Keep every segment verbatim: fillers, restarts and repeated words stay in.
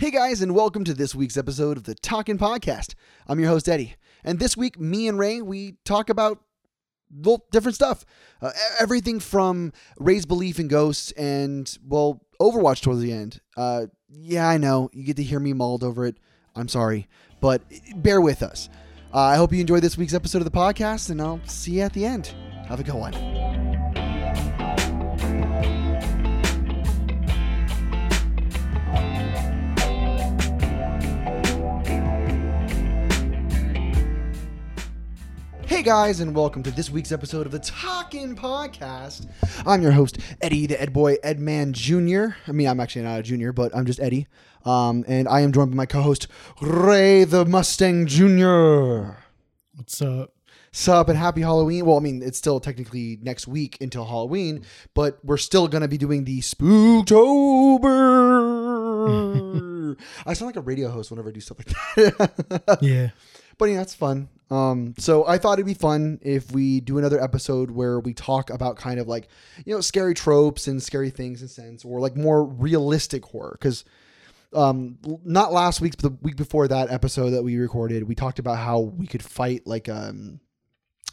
Hey guys, and welcome to this week's episode of the Talkin' Podcast. I'm your host, Eddie. And this week, me and Ray, we talk about well, different stuff. Uh, everything from Ray's belief in ghosts and, well, Overwatch towards the end. Uh, yeah, I know. You get to hear me mauled over it. I'm sorry. But bear with us. Uh, I hope you enjoyed this week's episode of the podcast, and I'll see you at the end. Have a good one. Hey guys, and welcome to this week's episode of the Talkin' Podcast. I'm your host, Eddie, the Ed Boy, Ed Man Junior I mean, I'm actually not a junior, but I'm just Eddie. Um, and I am joined by my co-host, Ray the Mustang Junior What's up? Sup, and happy Halloween. Well, I mean, it's still technically next week until Halloween, but we're still going to be doing the Spooktober. I sound like a radio host whenever I do stuff like that. Yeah. But yeah, that's fun. Um, so I thought it'd be fun if we do another episode where we talk about kind of like, you know, scary tropes and scary things in a sense, or like more realistic horror. Because um, not last week, but the week before that episode that we recorded, we talked about how we could fight like, um,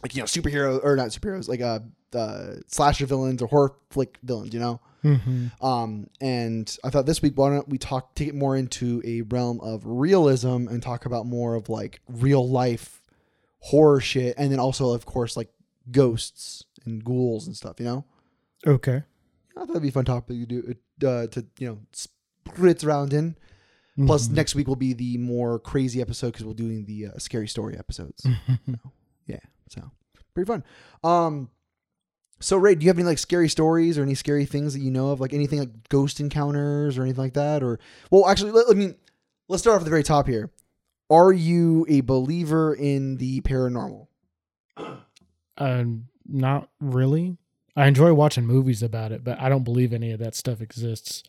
like you know, superhero or not superheroes, like uh, uh, slasher villains or horror flick villains, you know? Mm-hmm. Um, and I thought this week, why don't we talk, take it more into a realm of realism and talk about more of like real life horror shit. And then also, of course, like ghosts and ghouls and stuff, you know? Okay. I thought that'd be a fun topic to do, uh, to, you know, spritz around in. Mm-hmm. Plus next week will be the more crazy episode because we're doing the uh, scary story episodes. Mm-hmm. So, yeah. So pretty fun. Um, So, Ray, do you have any, like, scary stories or any scary things that you know of? Like, anything like ghost encounters or anything like that? Or, well, actually, let, I mean, let's start off at the very top here. Are you a believer in the paranormal? Uh, not really. I enjoy watching movies about it, but I don't believe any of that stuff exists.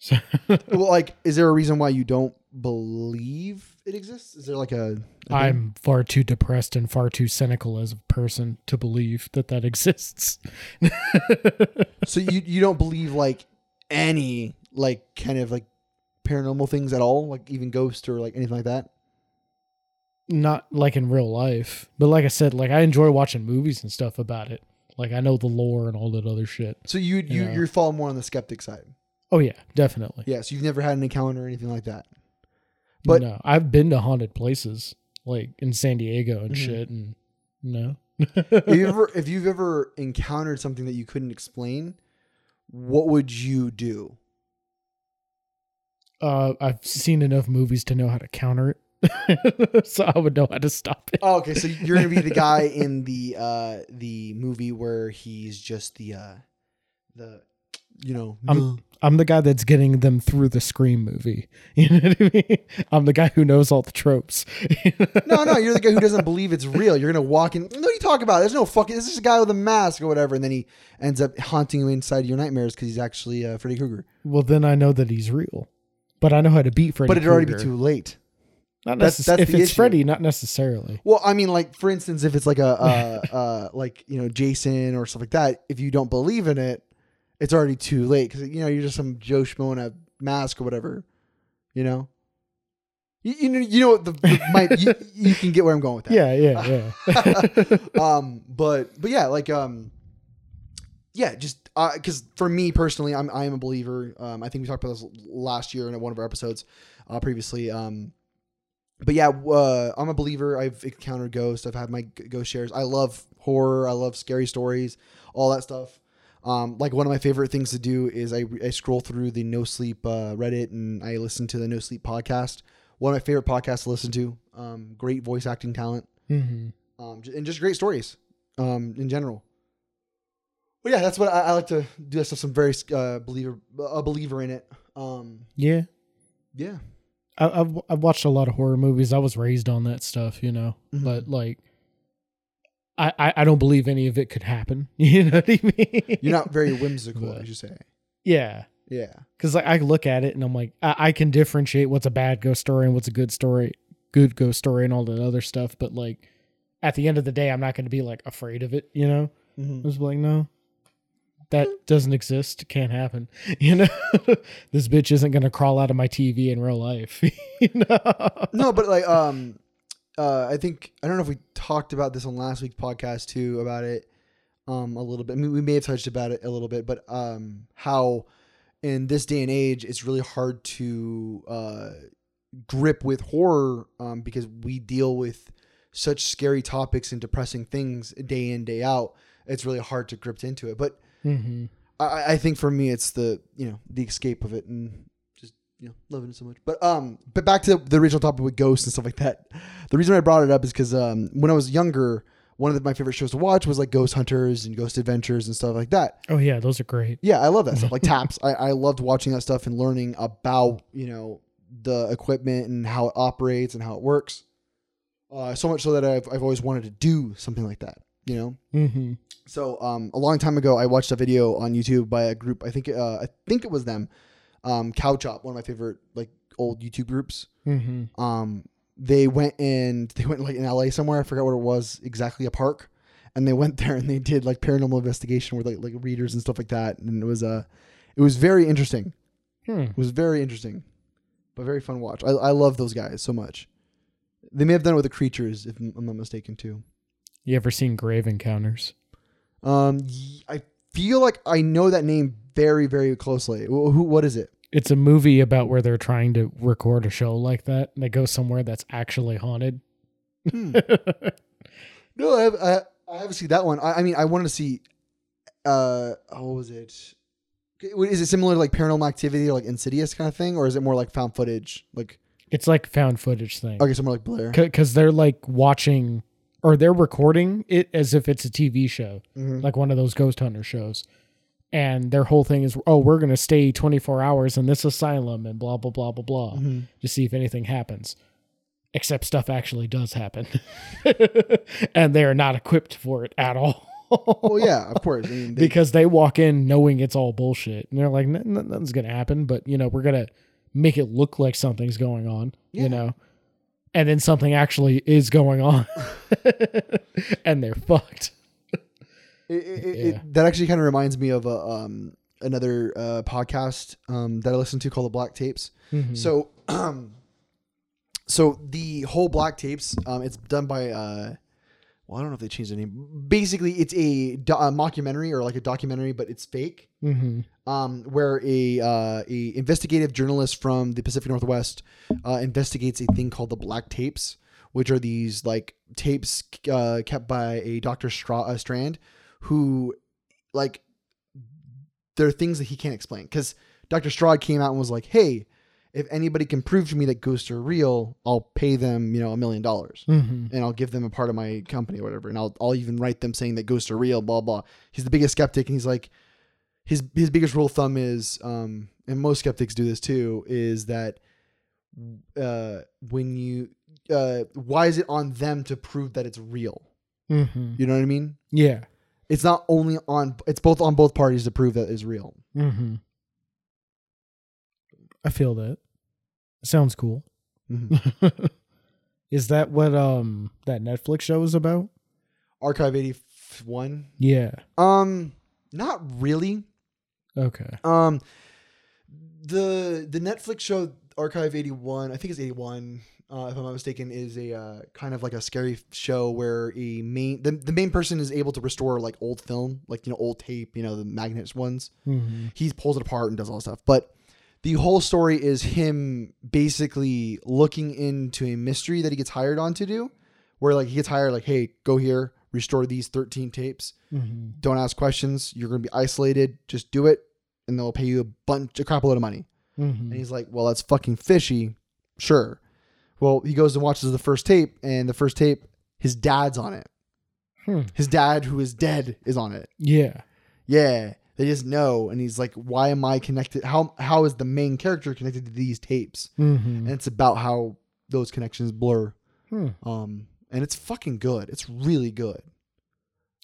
So well, like, is there a reason why you don't believe it exists? Is there like a, a I'm far too depressed and far too cynical as a person to believe that that exists. So you you don't believe like any like kind of like paranormal things at all, like even ghosts or like anything like that? Not like in real life, but like I said, like I enjoy watching movies and stuff about it. Like I know the lore and all that other shit. So you you, you know? You're falling more on the skeptic side. Oh yeah, definitely. Yeah, so you've never had an encounter or anything like that. But no, I've been to haunted places like in San Diego and mm-hmm. shit, and no. if, you ever, if you've ever encountered something that you couldn't explain, what would you do? Uh, I've seen enough movies to know how to counter it, so I would know how to stop it. Oh, okay, so you're gonna be the guy in the uh, the movie where he's just the uh, the you know. I'm, I'm the guy that's getting them through the Scream movie. You know what I mean? I'm the guy who knows all the tropes. no, no, you're the guy who doesn't believe it's real. You're going to walk in. What are you talking about? There's no fucking, this is a guy with a mask or whatever. And then he ends up haunting you inside your nightmares because he's actually uh, Freddy Krueger. Well, then I know that he's real, but I know how to beat Freddy Krueger. But it'd already be too late. Not necessarily. If it's issue. Freddy, not necessarily. Well, I mean, like, for instance, if it's like a, uh, uh, like, you know, Jason or stuff like that, if you don't believe in it, it's already too late because, you know, you're just some Joe Schmo in a mask or whatever, you know? You, you know, you know what the, the my, you, you can get where I'm going with that. Yeah, yeah, yeah. um, but, but yeah, like, um, yeah, just because uh, for me personally, I'm, I am a believer. Um, I think we talked about this last year in one of our episodes uh, previously. Um, but yeah, uh, I'm a believer. I've encountered ghosts. I've had my ghost shares. I love horror. I love scary stories, all that stuff. Um, like one of my favorite things to do is I, I scroll through the No Sleep uh, Reddit and I listen to the No Sleep podcast. One of my favorite podcasts to listen to. Um, great voice acting talent, mm-hmm. um, and just great stories um, in general. But yeah, that's what I, I like to do. Stuff some very uh, believer a believer in it. Um, yeah, yeah. I, I've I've watched a lot of horror movies. I was raised on that stuff, you know. Mm-hmm. But like. I, I don't believe any of it could happen. You know what I mean? You're not very whimsical, but, as you say. Yeah. Yeah. Because like, I look at it and I'm like, I, I can differentiate what's a bad ghost story and what's a good story, good ghost story and all that other stuff. But like at the end of the day, I'm not going to be like afraid of it, you know? Mm-hmm. I was like, no. that doesn't exist. Can't happen. You know, this bitch isn't going to crawl out of my T V in real life. You know? No, but like, um, uh, I think, I don't know if we talked about this on last week's podcast too, about it um, a little bit. I mean, we may have touched about it a little bit, but um, how in this day and age, it's really hard to uh, grip with horror um, because we deal with such scary topics and depressing things day in, day out. It's really hard to grip into it. But mm-hmm. I, I think for me, it's the, you know, the escape of it and just, you know, loving it so much. But, um, but back to the original topic with ghosts and stuff like that. The reason I brought it up is because, um, when I was younger, one of the, my favorite shows to watch was like Ghost Hunters and Ghost Adventures and stuff like that. Oh yeah. Those are great. Yeah. I love that stuff. Like Taps. I, I loved watching that stuff and learning about, you know, the equipment and how it operates and how it works. Uh, so much so that I've, I've always wanted to do something like that, you know? Mm-hmm. So um, a long time ago, I watched a video on YouTube by a group. I think uh, I think it was them, um, Cow Chop, one of my favorite like old YouTube groups. Mm-hmm. Um, they went and they went like in L A somewhere. I forgot what it was exactly, a park, and they went there and they did like paranormal investigation with like like readers and stuff like that. And it was a, uh, it was very interesting. Hmm. It was very interesting, but very fun watch. I I love those guys so much. They may have done it with the creatures, if I'm not mistaken, too. You ever seen Grave Encounters? Um, I feel like I know that name very, very closely. Who, who, what is it? It's a movie about where they're trying to record a show like that, and they go somewhere that's actually haunted. Hmm. No, I, have, I, I haven't seen that one. I, I mean, I wanted to see. Uh, what was it? Is it similar to like Paranormal Activity or like Insidious kind of thing, or is it more like found footage? Like it's like found footage thing. Okay, so more like Blair, because they're like watching. Or they're recording it as if it's a T V show, mm-hmm. like one of those Ghost Hunter shows. And their whole thing is, oh, we're going to stay twenty-four hours in this asylum and blah, blah, blah, blah, blah, mm-hmm. to see if anything happens. Except stuff actually does happen. And they're not equipped for it at all. Well, yeah, of course. I mean, they- because they walk in knowing it's all bullshit. And they're like, nothing's going to happen. But, you know, we're going to make it look like something's going on, yeah. you know. And then something actually is going on and they're fucked. It, it, yeah. it, that actually kind of reminds me of a, um, another uh, podcast um, that I listened to called The Black Tapes. Mm-hmm. So, um, so the whole Black Tapes, um, it's done by, uh, well, I don't know if they changed the name. Basically, it's a, do- a mockumentary or like a documentary, but it's fake. Mm-hmm. Um, where a uh, a investigative journalist from the Pacific Northwest uh, investigates a thing called the Black Tapes, which are these like tapes uh, kept by a Doctor Stra- uh, Strand, who like there are things that he can't explain because Doctor Strand came out and was like, "Hey, if anybody can prove to me that ghosts are real, I'll pay them, you know, a million dollars, and I'll give them a part of my company or whatever, and I'll I'll even write them saying that ghosts are real, blah blah." He's the biggest skeptic, and he's like. His his biggest rule of thumb is, um, and most skeptics do this too, is that uh, when you, uh, why is it on them to prove that it's real? Mm-hmm. You know what I mean? Yeah. It's not only on, it's both on both parties to prove that it's real. Mm-hmm. I feel that. Sounds cool. Mm-hmm. Is that what um that Netflix show is about? Archive eighty-one? Yeah. Um, not really. Okay. Um, the the Netflix show Archive eighty-one, I think it's eighty-one, uh, if I'm not mistaken, is a uh, kind of like a scary show where a main the, the main person is able to restore like old film, like you know old tape, you know the magnet ones. Mm-hmm. He pulls it apart and does all that stuff. But the whole story is him basically looking into a mystery that he gets hired on to do, where like he gets hired like, hey, go here. Restore these thirteen tapes. Mm-hmm. Don't ask questions. You're going to be isolated. Just do it. And they'll pay you a bunch, a crap load of money. Mm-hmm. And he's like, well, that's fucking fishy. Sure. Well, he goes and watches the first tape and the first tape, his dad's on it. Hmm. His dad who is dead is on it. Yeah. Yeah. They just know. And he's like, why am I connected? How, how is the main character connected to these tapes? Mm-hmm. And it's about how those connections blur. Hmm. Um, And it's fucking good. It's really good.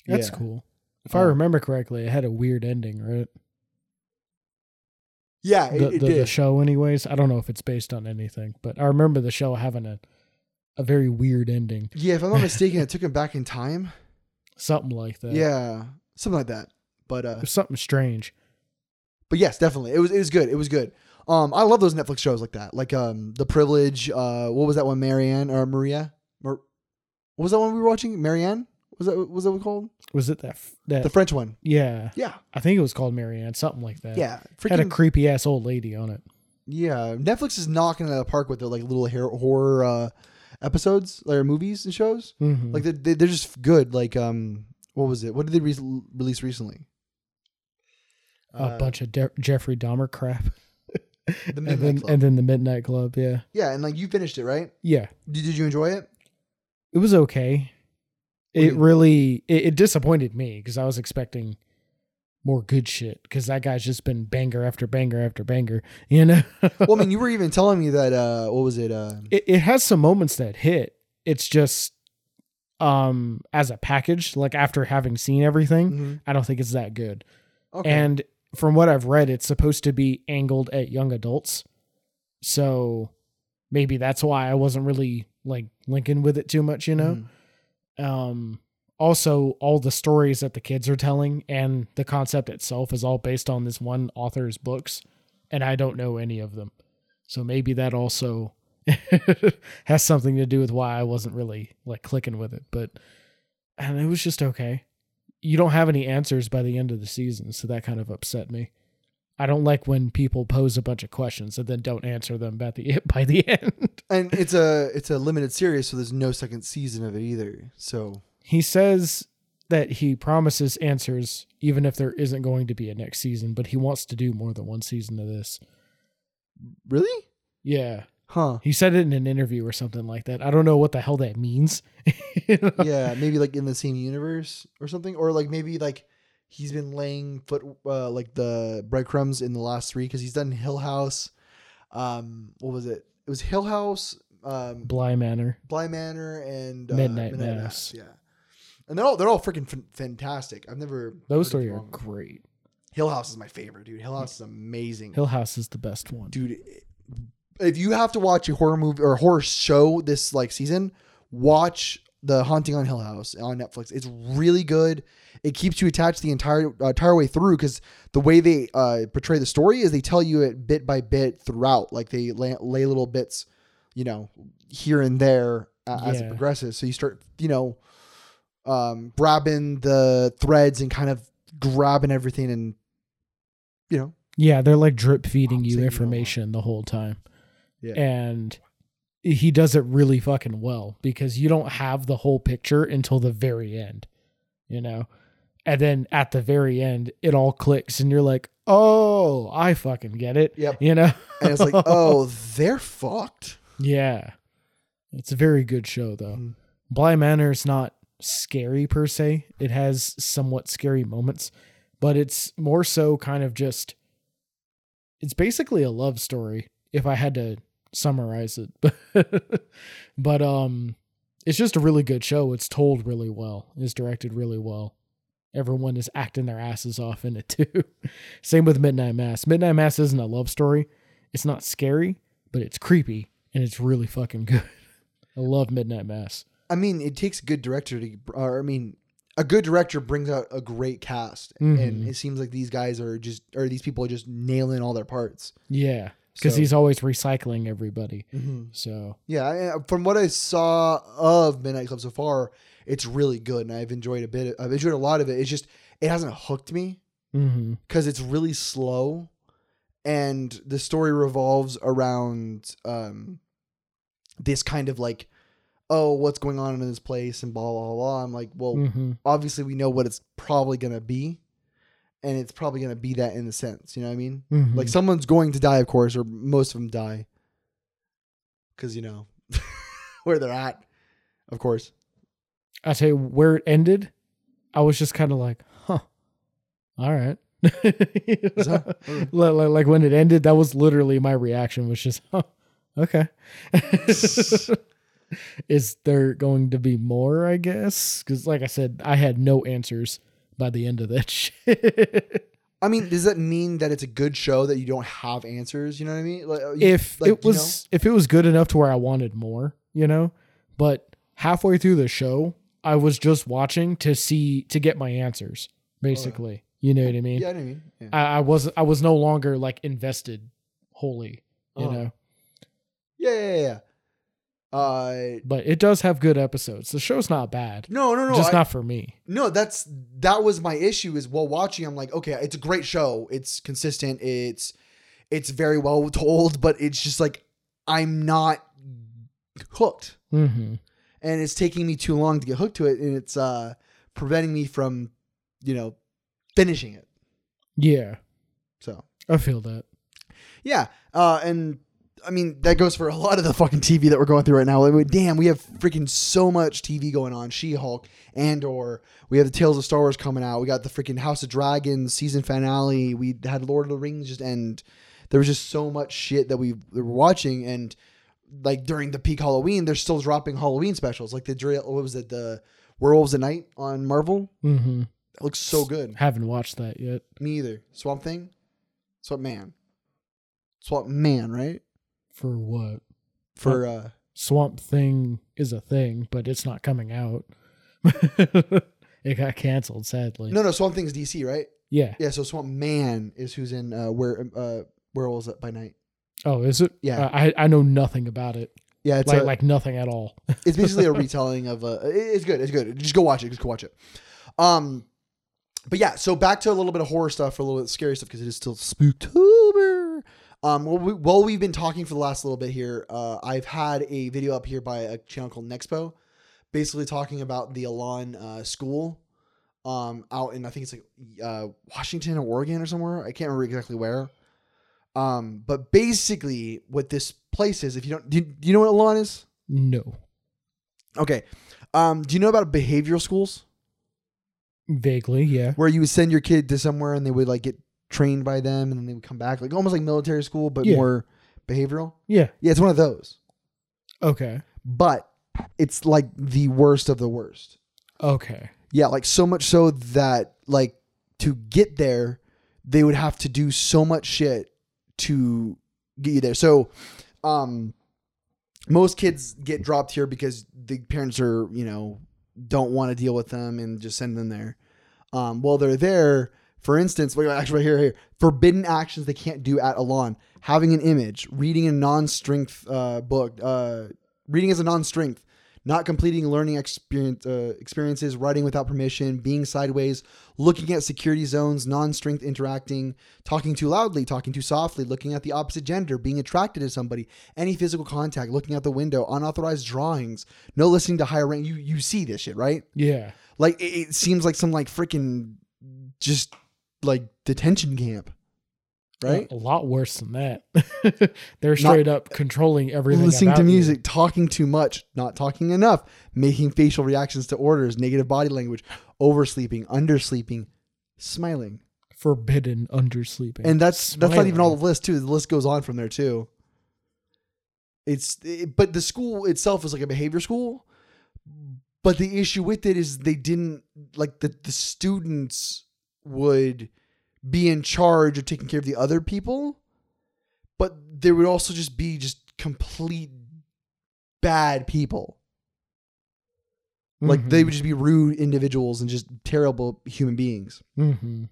That's yeah. cool. If um, I remember correctly, it had a weird ending, right? Yeah, it, the, it the, did. The show anyways. I don't know if it's based on anything, but I remember the show having a, a very weird ending. Yeah, if I'm not mistaken, it took him back in time. Something like that. Yeah, something like that. but uh, it was something strange. But yes, definitely, it was it was good. It was good. Um, I love those Netflix shows like that, like um, The Privilege. Uh, what was that one, Marianne or Maria? Mar- what was that one we were watching? Marianne. Was that was that what called? Was it that, that the French one? Yeah, yeah. I think it was called Marianne, something like that. Yeah, freaking, had a creepy ass old lady on it. Yeah, Netflix is knocking it out of the park with their like little horror uh, episodes, like movies and shows. Mm-hmm. Like they're, they're just good. Like um, what was it? What did they re- release recently? A uh, bunch of De- Jeffrey Dahmer crap. The Midnight and then, Club. And then the Midnight Club. Yeah. Yeah, and like you finished it, right? Yeah. Did Did you enjoy it? It was okay. It really, it, it disappointed me because I was expecting more good shit because that guy's just been banger after banger after banger, you know? Well, I mean, you were even telling me that, uh, what was it? Uh... It, it has some moments that hit. It's just um, as a package, like after having seen everything, mm-hmm. I don't think it's that good. Okay. And from what I've read, it's supposed to be angled at young adults. So maybe that's why I wasn't really like linking with it too much, you know? Mm. Um, also all the stories that the kids are telling and the concept itself is all based on this one author's books, and I don't know any of them. So maybe that also has something to do with why I wasn't really like clicking with it, but and it was just okay. You don't have any answers by the end of the season. So that kind of upset me. I don't like when people pose a bunch of questions and then don't answer them by the by the end. And it's a it's a limited series, so there's no second season of it either. So he says that he promises answers, even if there isn't going to be a next season. But he wants to do more than one season of this. Really? Yeah. Huh. He said it in an interview or something like that. I don't know what the hell that means. You know? Yeah, maybe like in the same universe or something, or like maybe like. He's been laying foot uh, like the breadcrumbs in the last three because he's done Hill House. Um, what was it? It was Hill House, um, Bly Manor, Bly Manor, and uh, Midnight, Midnight Mass. Mass. Yeah, and they're all they're all freaking f- fantastic. I've never those three are great. Hill House is my favorite, dude. Hill House is amazing. Hill House is the best one, dude. If you have to watch a horror movie or a horror show this like season, watch The Haunting on Hill House on Netflix. It's really good. It keeps you attached the entire uh, entire way through because the way they uh, portray the story is they tell you it bit by bit throughout. Like they lay, lay little bits, you know, here and there uh, yeah. as it progresses. So you start, you know, um, grabbing the threads and kind of grabbing everything and, you know. Yeah, they're like drip feeding I'm you information you the whole time. Yeah. And he does it really fucking well because you don't have the whole picture until the very end, you know? And then at the very end, it all clicks and you're like, oh, I fucking get it. Yep. You know? And it's like, oh, they're fucked. Yeah. It's a very good show though. Mm-hmm. Bly Manor is not scary per se. It has somewhat scary moments, but it's more so kind of just, it's basically a love story if I had to summarize it. But um it's just a really good show. It's told really well. It's directed really well. Everyone is acting their asses off in it too. Same with Midnight Mass. Midnight Mass isn't a love story. It's not scary, but it's creepy and it's really fucking good. I love Midnight Mass. I mean, it takes a good director to or I mean, a good director brings out a great cast, mm-hmm. and it seems like these guys are just or these people are just nailing all their parts. Yeah. Because so. He's always recycling everybody. Mm-hmm. So yeah, from what I saw of Midnight Club so far, it's really good, and I've enjoyed a bit. I've enjoyed a lot of it. It's just it hasn't hooked me because mm-hmm. it's really slow, and the story revolves around um, this kind of like, oh, what's going on in this place and blah blah blah. I'm like, well, mm-hmm. obviously we know what it's probably gonna be. And it's probably going to be that in a sense. You know what I mean? Mm-hmm. Like someone's going to die, of course, or most of them die. Because, you know, where they're at, of course. I tell you where it ended, I was just kind of like, huh, all right. You know? So, okay. like, like when it ended, that was literally my reaction was just, huh, okay. Is there going to be more, I guess? Because like I said, I had no answers by the end of that shit. I mean, does that mean that it's a good show that you don't have answers? You know what I mean? Like, you, if like, it was, you know? If it was good enough to where I wanted more, you know, but halfway through the show, I was just watching to see, to get my answers basically, oh, You know what I mean? Yeah, I know what I mean. Yeah. I, I was I was no longer like invested wholly, you uh-huh. know. Yeah, yeah, yeah. Uh, but it does have good episodes. The show's not bad. No, no, no. Just I, not for me. No, that's that was my issue. Is while watching, I'm like, okay, it's a great show. It's consistent. It's it's very well told, but it's just like I'm not hooked, mm-hmm. and it's taking me too long to get hooked to it, and it's uh, preventing me from, you know, finishing it. Yeah. So I feel that. Yeah, uh, and. I mean, that goes for a lot of the fucking T V that we're going through right now. Like, damn, we have freaking so much T V going on. She-Hulk, Andor. We have the Tales of Star Wars coming out. We got the freaking House of Dragons season finale. We had Lord of the Rings just end. There was just so much shit that we were watching. And like during the peak Halloween, they're still dropping Halloween specials. Like the, what was it? The Werewolves at Night on Marvel. Mm-hmm. That looks so good. Haven't watched that yet. Me either. Swamp Thing. Swamp Man. Swamp Man, right? For what? For uh, Swamp Thing is a thing, but it's not coming out. It got canceled, sadly. No, no, Swamp Thing's D C, right? Yeah, yeah. So Swamp Man is who's in uh, where uh, Werewolves by Night. Oh, is it? Yeah, uh, I I know nothing about it. Yeah, it's like, a, like nothing at all. It's basically a retelling of a. It's good. It's good. Just go watch it. Just go watch it. Um, but yeah, so back to a little bit of horror stuff, for a little bit of scary stuff because it is still Spooktober. Um, while, we, while we've been talking for the last little bit here, uh, I've had a video up here by a channel called Nexpo, basically talking about the Elan uh, school um, out in, I think it's like uh, Washington or Oregon or somewhere. I can't remember exactly where. Um, but basically what this place is, if you don't, do, do you know what Elan is? No. Okay. Um, do you know about behavioral schools? Vaguely, yeah. Where you would send your kid to somewhere and they would like get trained by them and then they would come back, like almost like military school, but yeah. more behavioral. Yeah. Yeah. It's one of those. Okay. But it's like the worst of the worst. Okay. Yeah. Like so much so that like to get there, they would have to do so much shit to get you there. So, um, most kids get dropped here because the parents are, you know, don't want to deal with them and just send them there. Um, while they're there, for instance, actually right here, here, forbidden actions they can't do at Elan. Having an image, reading a non-strength uh, book, uh, reading as a non-strength, not completing learning experience, uh, experiences, writing without permission, being sideways, looking at security zones, non-strength interacting, talking too loudly, talking too softly, looking at the opposite gender, being attracted to somebody, any physical contact, looking out the window, unauthorized drawings, no listening to higher rank. You, you see this shit, right? Yeah. Like it, it seems like some like freaking just... like detention camp, right? A lot worse than that. They're straight not up controlling everything. Listening to music, you. Talking too much, not talking enough, making facial reactions to orders, negative body language, oversleeping, undersleeping, smiling, forbidden undersleeping, and that's smiling. That's not even all the list too. The list goes on from there too. It's it, but the school itself is like a behavior school, but the issue with it is they didn't like the the students would be in charge of taking care of the other people, but there would also just be just complete bad people. Mm-hmm. Like they would just be rude individuals and just terrible human beings. Mm-hmm.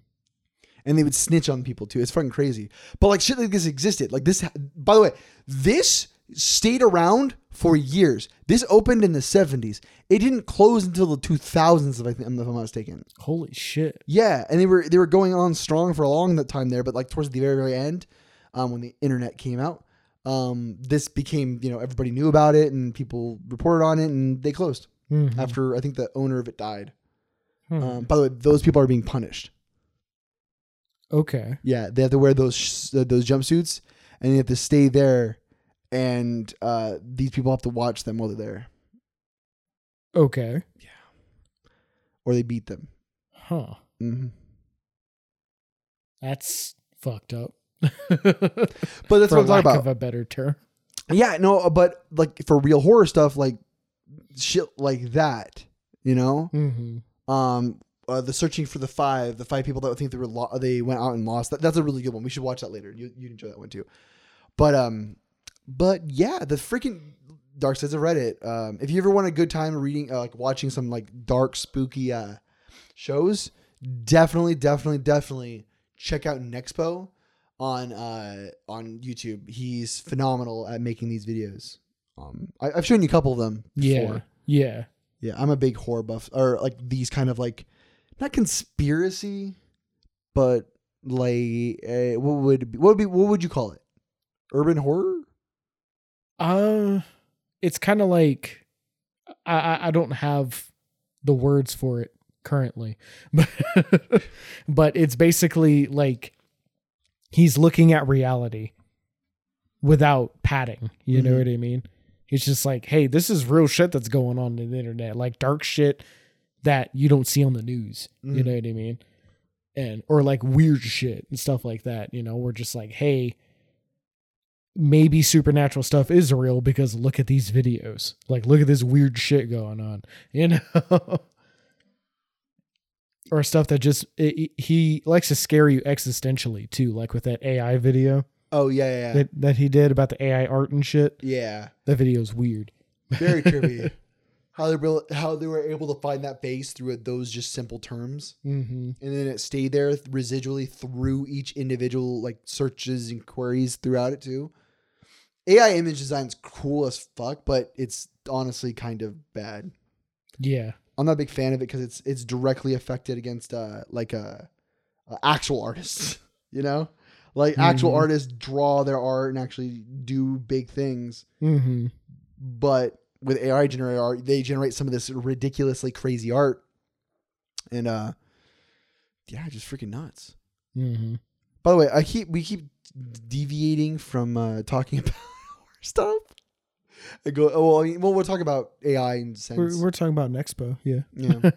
And they would snitch on people too. It's fucking crazy. But like shit like this existed. Like this, by the way, this stayed around for years. This opened in the seventies. It didn't close until the two thousands, if, I think, if I'm not mistaken. Holy shit. Yeah. And they were they were going on strong for a long time there, but like towards the very, very end, um, when the internet came out, um, this became, you know, everybody knew about it and people reported on it and they closed mm-hmm. after I think the owner of it died. Hmm. Um, by the way, those people are being punished. Okay. Yeah. They have to wear those, uh, those jumpsuits and they have to stay there. And uh, these people have to watch them while they're there. Okay. Yeah. Or they beat them. Huh. Mm-hmm. That's fucked up. But that's what I'm talking about. For lack of a better term. Yeah, no, but like for real horror stuff, like shit like that, you know? Mm-hmm. Um, uh, the searching for the five, the five people that think they were lo- they went out and lost. That, that's a really good one. We should watch that later. You you'd enjoy that one too. But um. But yeah, the freaking dark sides of Reddit. Um, if you ever want a good time reading, uh, like watching some like dark, spooky uh, shows, definitely, definitely, definitely check out Nexpo on uh, on YouTube. He's phenomenal at making these videos. Um, I, I've shown you a couple of them before. Yeah, yeah, yeah. I'm a big horror buff, or like these kind of like not conspiracy, but like uh, what would it be? what would be what would you call it? Urban horror? Uh, it's kind of like I, I I don't have the words for it currently, but but it's basically like he's looking at reality without padding. You mm-hmm. know what I mean? It's just like, hey, this is real shit that's going on in the internet, like dark shit that you don't see on the news. Mm-hmm. You know what I mean? And or like weird shit and stuff like that. You know, we're just like, hey, maybe supernatural stuff is real because look at these videos. Like, look at this weird shit going on, you know? Or stuff that just, it, he likes to scare you existentially too. Like with that A I video. Oh yeah. yeah, yeah. That, that he did about the A I art and shit. Yeah. That video's weird. Very trippy. How they were, how they were able to find that base through those just simple terms. Mm-hmm. And then it stayed there residually through each individual like searches and queries throughout it too. A I image design's cool as fuck, but it's honestly kind of bad. Yeah, I'm not a big fan of it because it's it's directly affected against uh like uh, uh actual artists. You know, like actual mm-hmm. artists draw their art and actually do big things. Mm-hmm. But with A I generated art, they generate some of this ridiculously crazy art, and uh, yeah, just freaking nuts. Mm-hmm. By the way, I keep we keep deviating from uh, talking about stuff. I go, oh, well, I mean, well, we'll talk about A I in a sense. We're, we're talking about Nexpo, yeah. Yeah.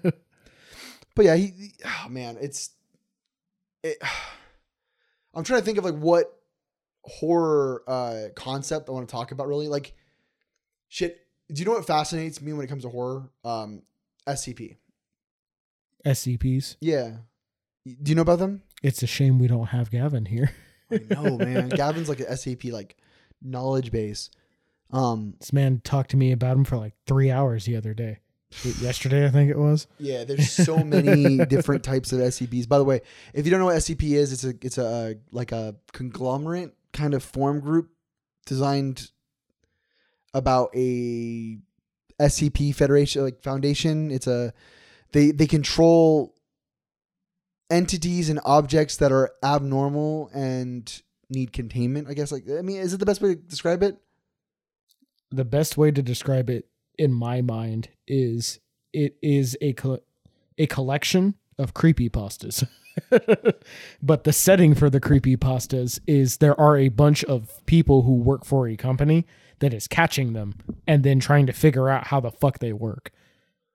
But yeah, he, he, oh man, it's, it, I'm trying to think of like what horror uh, concept I want to talk about really. Like, shit, do you know what fascinates me when it comes to horror? Um, S C P. S C Ps? Yeah. Do you know about them? It's a shame we don't have Gavin here. I know, man. Gavin's like an S C P like knowledge base. Um, this man talked to me about him for like three hours the other day. Yesterday, I think it was. Yeah, there's so many different types of S C Ps. By the way, if you don't know what S C P is, it's a it's a like a conglomerate kind of form group designed about a S C P federation, like foundation. It's a they they control entities and objects that are abnormal and need containment. I guess like I mean, is it the best way to describe it? The best way to describe it in my mind is it is a co- a collection of creepypastas. But the setting for the creepypastas is there are a bunch of people who work for a company that is catching them and then trying to figure out how the fuck they work.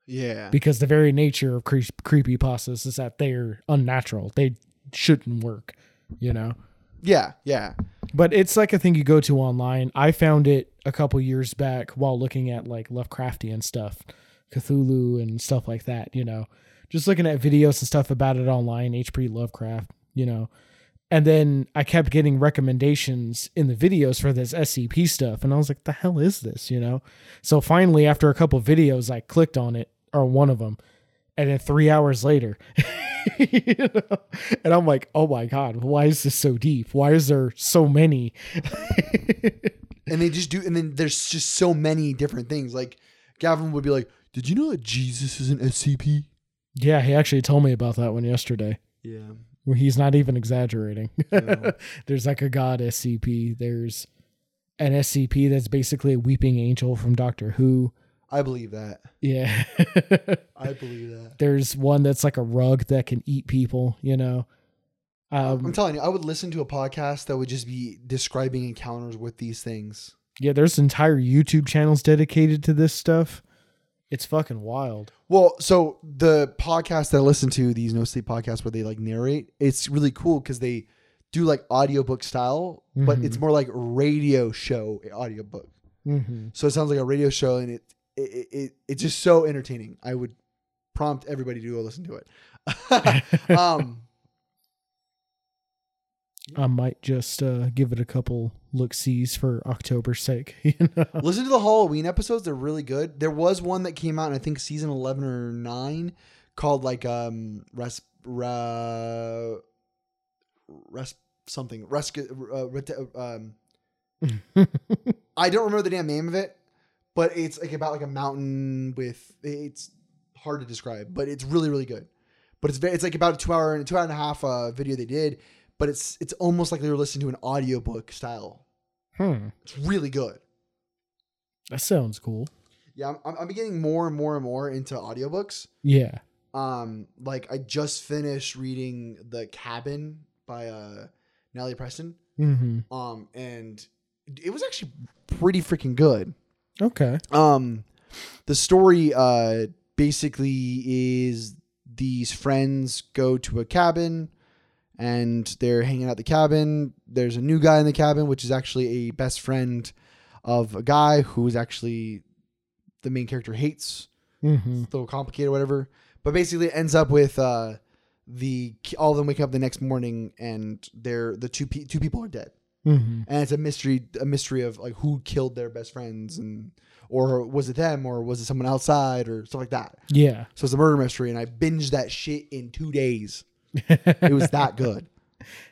Yeah. Because the very nature of cre- creepypastas is that they're unnatural. They shouldn't work, you know? Yeah, yeah. But it's like a thing you go to online. I found it a couple years back while looking at like Lovecraftian stuff, Cthulhu and stuff like that, you know, just looking at videos and stuff about it online, H P. Lovecraft, you know, and then I kept getting recommendations in the videos for this S C P stuff. And I was like, the hell is this? You know? So finally, after a couple of videos, I clicked on it or one of them. And then three hours later, you know? And I'm like, oh my God, why is this so deep? Why is there so many? And they just do. And then there's just so many different things. Like Gavin would be like, did you know that Jesus is an S C P? Yeah. He actually told me about that one yesterday. Yeah. Where he's not even exaggerating. No. There's like a God S C P. There's an S C P that's basically a weeping angel from Doctor Who. I believe that. Yeah. I believe that. There's one that's like a rug that can eat people, you know? Um, I'm telling you, I would listen to a podcast that would just be describing encounters with these things. Yeah. There's entire YouTube channels dedicated to this stuff. It's fucking wild. Well, so the podcast that I listen to, these No Sleep podcasts where they like narrate, it's really cool because they do like audiobook style, mm-hmm. but it's more like radio show audiobook. Mm-hmm. So it sounds like a radio show and it, It, it it's just so entertaining. I would prompt everybody to go listen to it. um, I might just uh, give it a couple look-sees for October's sake. You know? Listen to the Halloween episodes. They're really good. There was one that came out in, I think, season eleven or nine called like um res ra, res something res uh, um I don't remember the damn name of it, but it's like about like a mountain with it's hard to describe, but it's really really good. But it's it's like about a two hour and two hour and a half uh, video they did, but it's it's almost like they were listening to an audiobook style. Hmm. It's really good. That sounds cool. Yeah, I'm I'm getting more and more and more into audiobooks. Yeah. Um, like I just finished reading The Cabin by uh Nellie Preston. Mm-hmm. Um, and it was actually pretty freaking good. Okay. Um, the story uh basically is these friends go to a cabin and they're hanging out the cabin. There's a new guy in the cabin, which is actually a best friend of a guy who is actually the main character hates. Mm-hmm. It's a little complicated or whatever. But basically it ends up with uh, the all of them waking up the next morning and they're the two pe- two people are dead. Mm-hmm. And it's a mystery a mystery of like who killed their best friends, and or was it them or was it someone outside or stuff like that. Yeah. So it's a murder mystery and I binged that shit in two days. It was that good.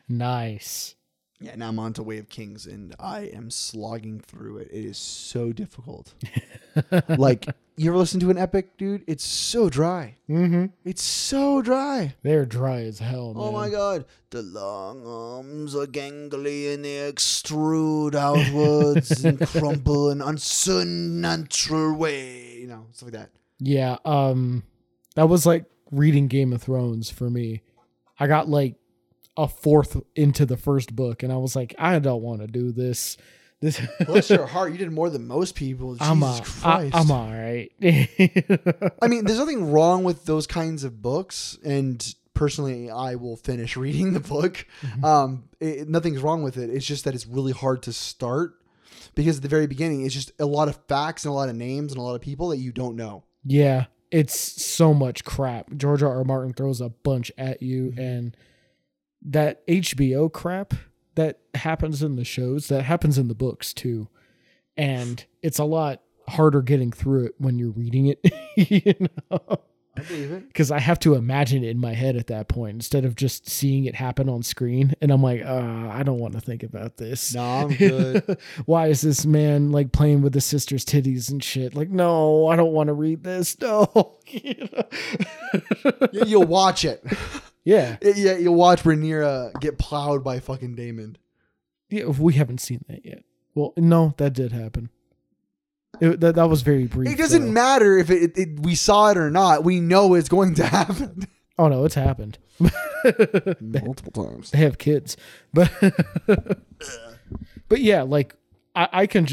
Nice. Yeah, now I'm on to Way of Kings and I am slogging through it. It is so difficult. Like, you ever listen to an epic, dude? It's so dry. Mm-hmm. It's so dry. They're dry as hell, man. Oh my God. The long arms are gangly and they extrude outwards and crumple in unnatural way. You know, stuff like that. Yeah, um, that was like reading Game of Thrones for me. I got like a fourth into the first book and I was like, I don't want to do this. This bless your heart, you did more than most people. Jesus I'm a, Christ. I, I'm all right. I mean, there's nothing wrong with those kinds of books, and personally I will finish reading the book. Mm-hmm. Um it, nothing's wrong with it. It's just that it's really hard to start because at the very beginning it's just a lot of facts and a lot of names and a lot of people that you don't know. Yeah, it's so much crap. George R. R. Martin throws a bunch at you. Mm-hmm. And that H B O crap that happens in the shows, that happens in the books too. And it's a lot harder getting through it when you're reading it. You know? I believe it. Because I have to imagine it in my head at that point instead of just seeing it happen on screen. And I'm like, uh, I don't want to think about this. No, I'm good. Why is this man like playing with his sister's titties and shit? Like, no, I don't want to read this. No. You know? You'll watch it. Yeah. Yeah, you'll watch Rhaenyra get plowed by fucking Daemon. Yeah, we haven't seen that yet. Well, no, that did happen. It, that, that was very brief. It doesn't though. matter if it, it, it, we saw it or not. We know it's going to happen. Oh, no, it's happened. Multiple times. They have kids. But but yeah, like, I, I can,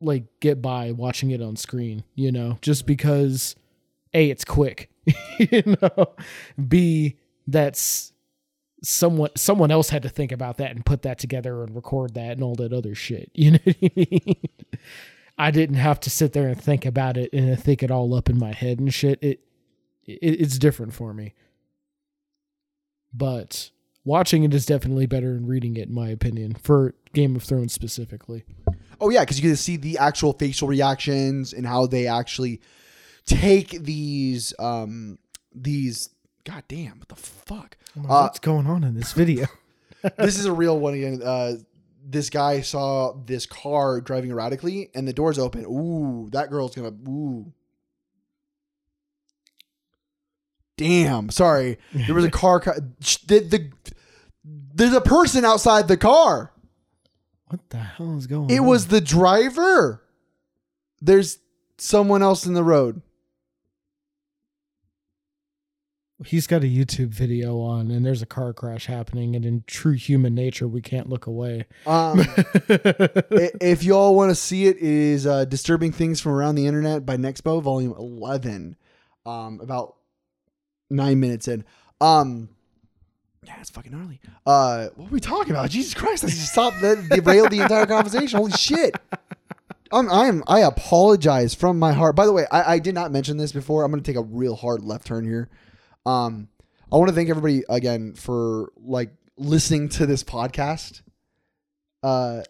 like, get by watching it on screen, you know, just because, A, it's quick, you know, B, that's someone, someone else had to think about that and put that together and record that and all that other shit. You know what I mean? I didn't have to sit there and think about it and think it all up in my head and shit. It, it it's different for me, but watching it is definitely better than reading it, in my opinion, for Game of Thrones specifically. Oh yeah. Cause you get to see the actual facial reactions and how they actually take these, um, these, God damn, what the fuck? Oh my, uh, what's going on in this video? This is a real one again. Uh, this guy saw this car driving erratically and the door's open. Ooh, that girl's gonna, ooh. Damn, sorry. There was a car. car the, the, there's a person outside the car. What the hell is going it on? It was the driver. There's someone else in the road. He's got a YouTube video on and there's a car crash happening, and in true human nature, we can't look away. Um, if y'all want to see it, it is uh, Disturbing Things from Around the Internet by Nexpo, volume eleven, um, about nine minutes in. Um, yeah, it's fucking gnarly. Uh, what were we talking about? Jesus Christ, I just stopped, that derailed the entire conversation. Holy shit. I'm, I'm, I apologize from my heart. By the way, I, I did not mention this before. I'm going to take a real hard left turn here. Um, I want to thank everybody again for like listening to this podcast. Uh,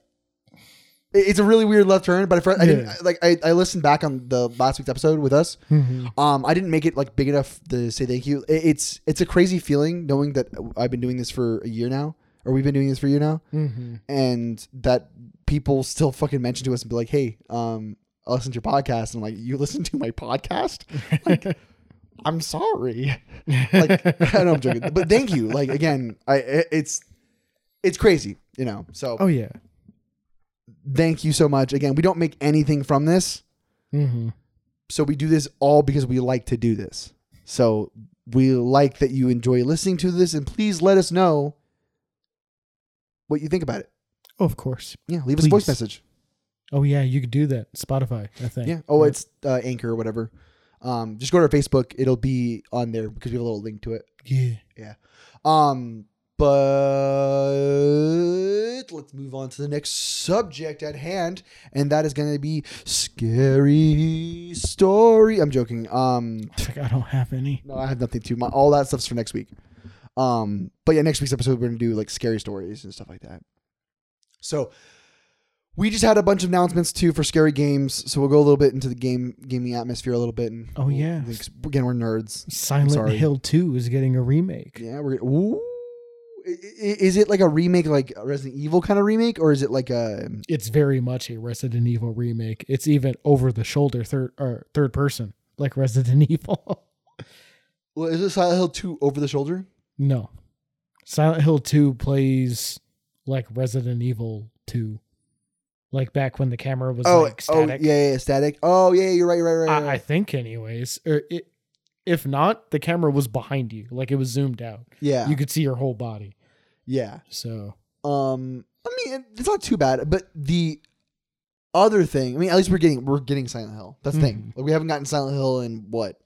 It's a really weird left turn, but I, I didn't yeah. like. I, I listened back on the last week's episode with us. Mm-hmm. Um, I didn't make it like big enough to say thank you. It, it's it's a crazy feeling knowing that I've been doing this for a year now, or we've been doing this for a year now, mm-hmm. and that people still fucking mention to us and be like, "Hey, um, I listened to your podcast," and I'm like, "You listen to my podcast?" Like, I'm sorry. Like, I know I'm joking, but thank you. Like again, I it, it's it's crazy, you know. So oh yeah. Thank you so much. Again, we don't make anything from this. Mm-hmm. So we do this all because we like to do this. So we like that you enjoy listening to this, and please let us know what you think about it. Oh, of course. Yeah. Leave please. us a voice message. Oh yeah. You could do that. Spotify, I think. Yeah. Oh, right. It's uh, Anchor or whatever. Um, just go to our Facebook. It'll be on there because we have a little link to it. Yeah. Yeah. Um, But let's move on to the next subject at hand, and that is going to be scary story. I'm joking. Um, I, I don't have any. No, I have nothing to. My, all that stuff's for next week. Um, but yeah, next week's episode we're going to do like scary stories and stuff like that. So we just had a bunch of announcements too for scary games. So we'll go a little bit into the game gaming atmosphere a little bit. And oh yeah, we'll, again we're nerds. Silent Hill two is getting a remake. Yeah, we're ooh. Is it like a remake, like a Resident Evil kind of remake, or is it like a... It's very much a Resident Evil remake. It's even over the shoulder, third or third person, like Resident Evil. Well, is it Silent Hill two over the shoulder? No. Silent Hill two plays like Resident Evil two. Like back when the camera was oh, like static. Oh, yeah, yeah, static. Oh, yeah, you're right, you're right, right, right. I, I think anyways. Or it, if not, the camera was behind you. Like it was zoomed out. Yeah. You could see your whole body. Yeah. So, um, I mean, it's not too bad, but the other thing, I mean, at least we're getting, we're getting Silent Hill. That's the mm-hmm. thing. Like, we haven't gotten Silent Hill in what?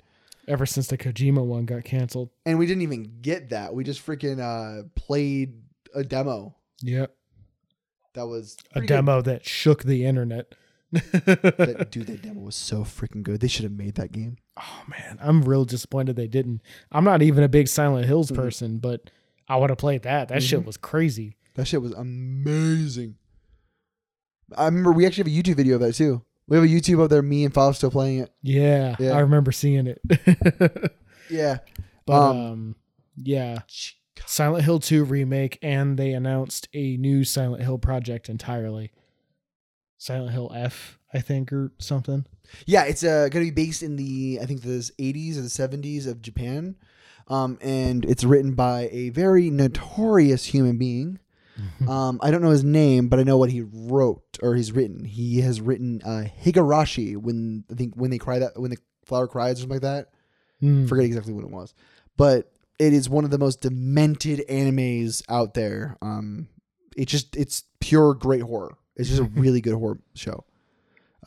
Ever since the Kojima one got canceled. And we didn't even get that. We just freaking, uh, played a demo. Yep. That was a demo good. That shook the internet. That, dude, that demo was so freaking good. They should have made that game. Oh man. I'm real disappointed they didn't. I'm not even a big Silent Hills mm-hmm. person, but I would have played that. That mm-hmm. shit was crazy. That shit was amazing. I remember we actually have a YouTube video of that too. We have a YouTube of there, me and Fob still playing it. Yeah, yeah. I remember seeing it. Yeah. But um, um yeah. Silent Hill two remake, and they announced a new Silent Hill project entirely. Silent Hill F, I think, or something. Yeah, it's uh, going to be based in the, I think, the eighties or the seventies of Japan. Um, and it's written by a very notorious human being. Um, I don't know his name, but I know what he wrote or he's written. He has written uh, Higurashi when I think when they cry that when the flower cries or something like that. Mm. Forget exactly what it was, but it is one of the most demented animes out there. Um, it's just it's pure great horror. It's just a really good horror show.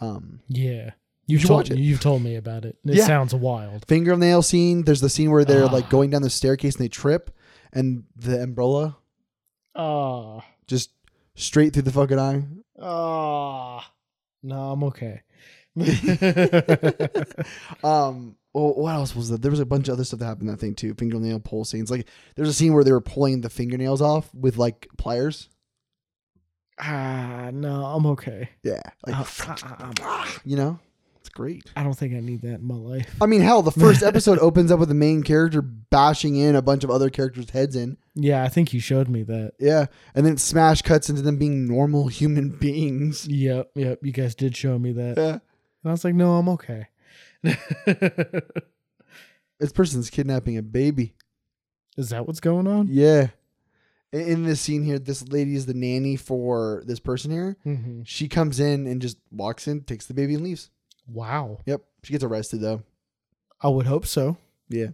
Um, yeah. You've you told, watch it. You've told me about it. It yeah. sounds wild. Fingernail scene. There's the scene where they're uh. like going down the staircase and they trip and the umbrella uh. just straight through the fucking eye. Uh. No, I'm okay. um. Well, what else was that? There was a bunch of other stuff that happened in that thing too. Fingernail pull scenes. Like there's a scene where they were pulling the fingernails off with like pliers. Ah, uh, no, I'm okay. Yeah. Like, uh, uh, uh, you know? It's great. I don't think I need that in my life. I mean, hell, the first episode opens up with the main character bashing in a bunch of other characters' heads in. Yeah, I think you showed me that. Yeah. And then smash cuts into them being normal human beings. Yep, yep. You guys did show me that. Yeah. And I was like, no, I'm okay. This person's kidnapping a baby. Is that what's going on? Yeah. In this scene here, this lady is the nanny for this person here. Mm-hmm. She comes in and just walks in, takes the baby and leaves. Wow. Yep. She gets arrested though. I would hope so. Yeah.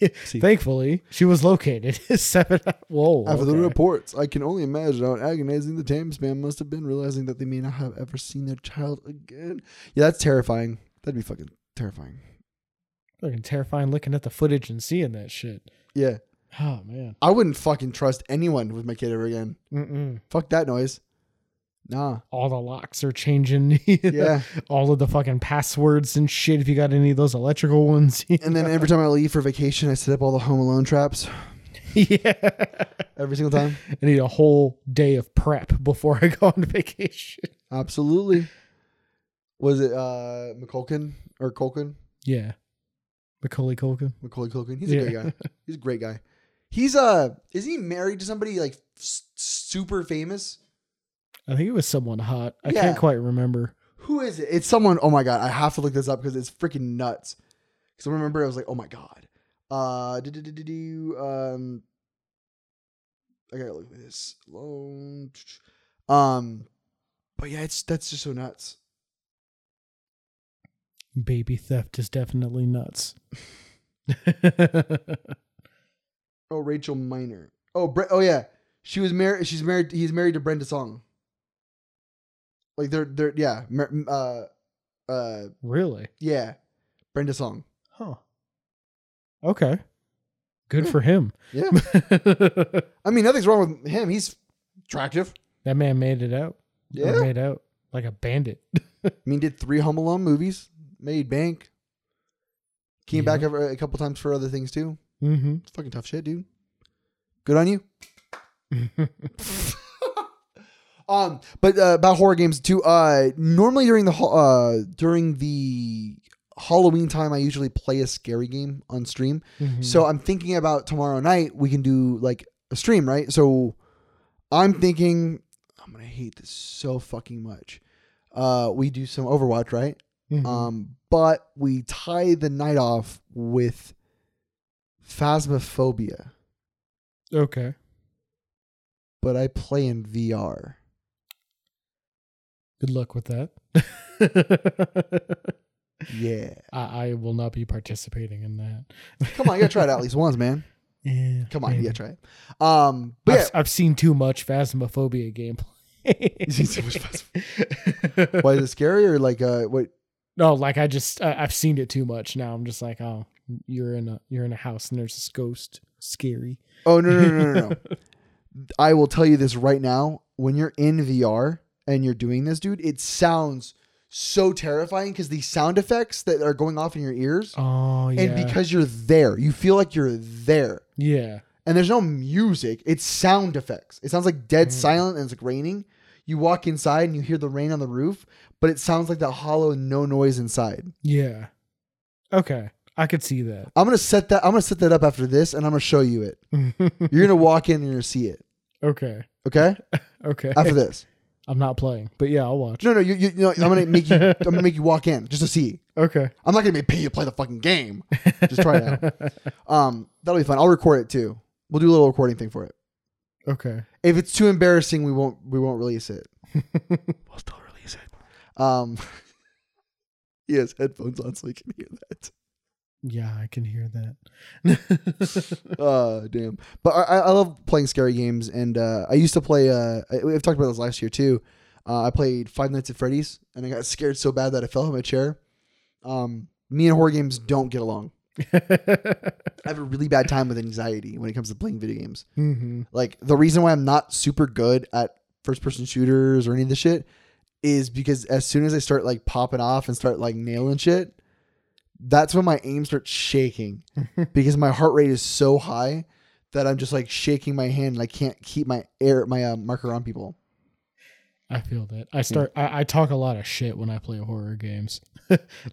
Thankfully, she was located. Seven. Whoa. After okay. the reports, I can only imagine how agonizing the time span must have been, realizing that they may not have ever seen their child again. Yeah, that's terrifying. That'd be fucking terrifying. Fucking terrifying looking at the footage and seeing that shit. Yeah. Oh man, I wouldn't fucking trust anyone with my kid ever again. Mm-mm. Fuck that noise. Nah. All the locks are changing. Yeah. All of the fucking passwords and shit. If you got any of those electrical ones. And then every time I leave for vacation, I set up all the Home Alone traps. Yeah. Every single time. I need a whole day of prep before I go on vacation. Absolutely. Was it uh, McCulkin or Culkin? Yeah. Macaulay Culkin. Macaulay Culkin. He's a yeah. great guy. He's a great guy. He's uh, is he married to somebody like s- super famous? I think it was someone hot. I yeah. can't quite remember. Who is it? It's someone. Oh my God. I have to look this up because it's freaking nuts. Because I remember I was like, oh my God. Uh, do, do, do, do, do, um, I gotta look at this. Um, but yeah, it's that's just so nuts. Baby theft is definitely nuts. Oh, Rachel Miner. Oh, Bre- oh yeah, she was married. She's married. He's married to Brenda Song. Like they're they're yeah. Uh, uh. Really? Yeah, Brenda Song. Huh. Okay. Good yeah. for him. Yeah. I mean, nothing's wrong with him. He's attractive. That man made it out. Yeah. He made out like a bandit. I mean, did three Home Alone movies, made bank. Came yeah. back a couple times for other things too. Mm-hmm. It's fucking tough shit, dude. Good on you. um, but uh, about horror games too. Uh, normally during the uh during the Halloween time, I usually play a scary game on stream. Mm-hmm. So I'm thinking about tomorrow night. We can do like a stream, right? So I'm thinking I'm gonna hate this so fucking much. Uh, we do some Overwatch, right? Mm-hmm. Um, but we tie the night off with Phasmophobia. Okay. But I play in V R. Good luck with that. Yeah. I, I will not be participating in that. Come on, you gotta try it at least once, man. Yeah. Come on, maybe. You gotta try it. Um, but I've, yeah. I've seen too much Phasmophobia gameplay. You've seen too much Phasmophobia. Why is it scary or like uh what? No, like I just uh, I've seen it too much. Now I'm just like, oh, you're in a you're in a house and there's this ghost. Scary. Oh no no no no no! I will tell you this right now. When you're in V R and you're doing this, dude, it sounds so terrifying because the sound effects that are going off in your ears. Oh yeah. And because you're there, you feel like you're there. Yeah. And there's no music. It's sound effects. It sounds like dead mm. silent and it's like raining. You walk inside and you hear the rain on the roof, but it sounds like that hollow no noise inside. Yeah. Okay. I could see that. I'm gonna set that I'm gonna set that up after this and I'm gonna show you it. You're gonna walk in and you're gonna see it. Okay. Okay? Okay. After this. I'm not playing, but yeah, I'll watch. No, no, you, you know, I'm gonna make you I'm gonna make you walk in just to see. Okay. I'm not gonna pay you to play the fucking game. Just try it out. Um, that'll be fun. I'll record it too. We'll do a little recording thing for it. Okay. If it's too embarrassing, we won't we won't release it. We'll still release it. Um He has headphones on so he can hear that. Yeah, I can hear that. uh, damn. But I, I love playing scary games. And uh, I used to play, uh, I've talked about this last year too. Uh, I played Five Nights at Freddy's and I got scared so bad that I fell out of my chair. Um, me and horror games don't get along. I have a really bad time with anxiety when it comes to playing video games. Mm-hmm. Like the reason why I'm not super good at first person shooters or any of this shit is because as soon as I start like popping off and start like nailing shit, that's when my aim starts shaking because my heart rate is so high that I'm just like shaking my hand and I can't keep my air, my uh, marker on people. I feel that. I start, yeah. I, I talk a lot of shit when I play horror games.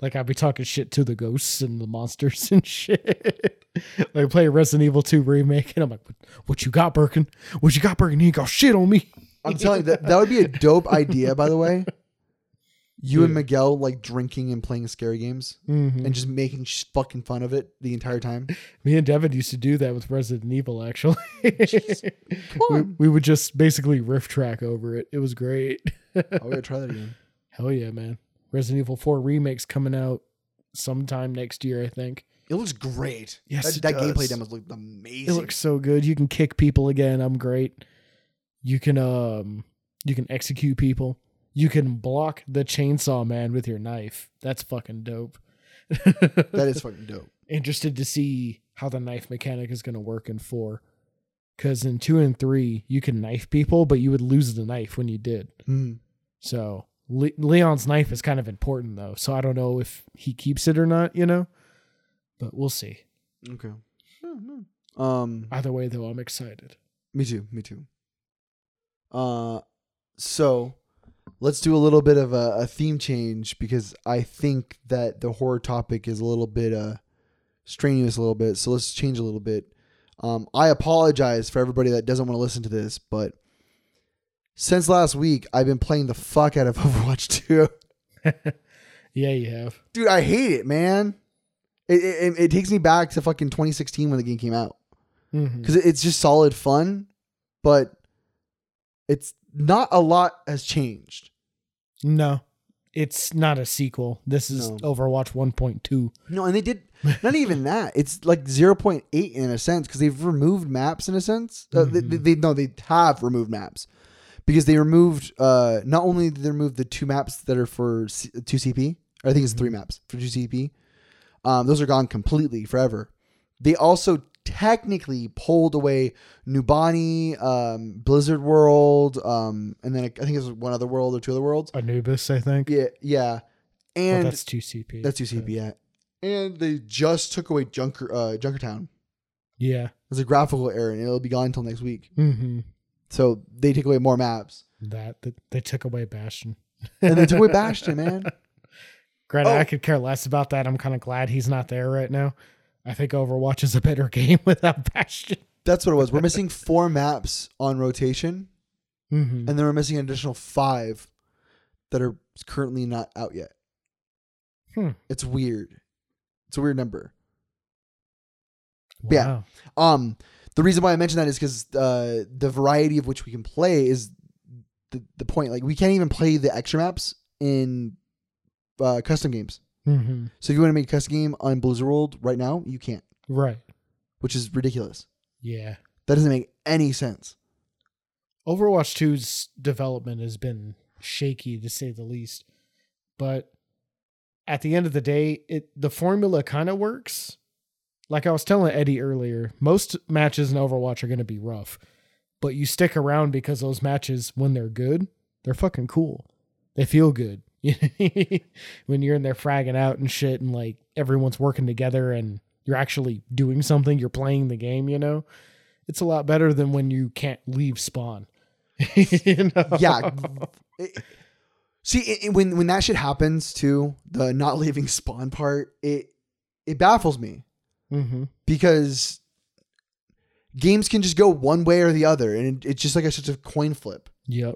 Like I'll be talking shit to the ghosts and the monsters and shit. Like I play Resident Evil two remake and I'm like, what you got, Birkin? What you got, Birkin? You ain't got shit on me. I'm telling you, that, that would be a dope idea, by the way. You Dude. and Miguel like drinking and playing scary games mm-hmm. and just making sh- fucking fun of it the entire time. Me and Devin used to do that with Resident Evil, actually. Just, we, we would just basically riff track over it. It was great. Oh, we gotta try that again. Hell yeah, man. Resident Evil four remake's coming out sometime next year, I think. It looks great. Yes, That, that gameplay demo looked amazing. It looks so good. You can kick people again. I'm great. You can um, you can execute people. You can block the chainsaw man with your knife. That's fucking dope. That is fucking dope. Interested to see how the knife mechanic is going to work in four. Because in two and three, you can knife people, but you would lose the knife when you did. Mm. So Le- Leon's knife is kind of important, though. So I don't know if he keeps it or not, you know? But we'll see. Okay. Um, Either way, though, I'm excited. Me too. Me too. Uh, so let's do a little bit of a, a theme change, because I think that the horror topic is a little bit uh, strenuous a little bit. So let's change a little bit. Um, I apologize for everybody that doesn't want to listen to this, but since last week, I've been playing the fuck out of Overwatch two. Yeah, you have. Dude, I hate it, man. It it, it takes me back to fucking twenty sixteen when the game came out. Mm-hmm. Because it's just solid fun, but it's not a lot has changed. No, it's not a sequel. This is no. Overwatch one point two. No, and they did not even that. It's like zero point eight in a sense, because they've removed maps in a sense. Mm-hmm. Uh, they, they, no, they have removed maps. Because they removed, uh, not only did they remove the two maps that are for two C P, or I think it's three maps for two C P. Um, those are gone completely forever. They also technically pulled away Nubani, um, Blizzard World, um, and then I think it's one other world or two other worlds. Anubis, I think. Yeah, yeah. And well, that's two C P. That's two C P, but... yeah. And they just took away Junker, uh, Junkertown. Yeah. It's a graphical error, and it'll be gone until next week. Mm-hmm. So they take away more maps. That, that they took away Bastion. And they took away Bastion, man. Granted, oh. I could care less about that. I'm kind of glad he's not there right now. I think Overwatch is a better game without Bastion. That's what it was. We're missing four maps on rotation. Mm-hmm. And then we're missing an additional five that are currently not out yet. Hmm. It's weird. It's a weird number. Wow. But yeah. Um, The reason why I mention that is because uh, the variety of which we can play is the, the point. Like, we can't even play the extra maps in uh, custom games. Mm-hmm. So if you want to make a custom game on Blizzard World right now, you can't. Right. Which is ridiculous. Yeah. That doesn't make any sense. Overwatch two's development has been shaky, to say the least. But at the end of the day, it the formula kind of works. Like I was telling Eddie earlier, most matches in Overwatch are going to be rough, but you stick around because those matches, when they're good, they're fucking cool. They feel good when you're in there fragging out and shit, and like everyone's working together and you're actually doing something. You're playing the game, you know, it's a lot better than when you can't leave spawn. You know? Yeah. It, see, it, when, when that shit happens too, the not leaving spawn part, it, it baffles me. Mm-hmm. Because games can just go one way or the other, and it, it's just like a such a coin flip. Yep,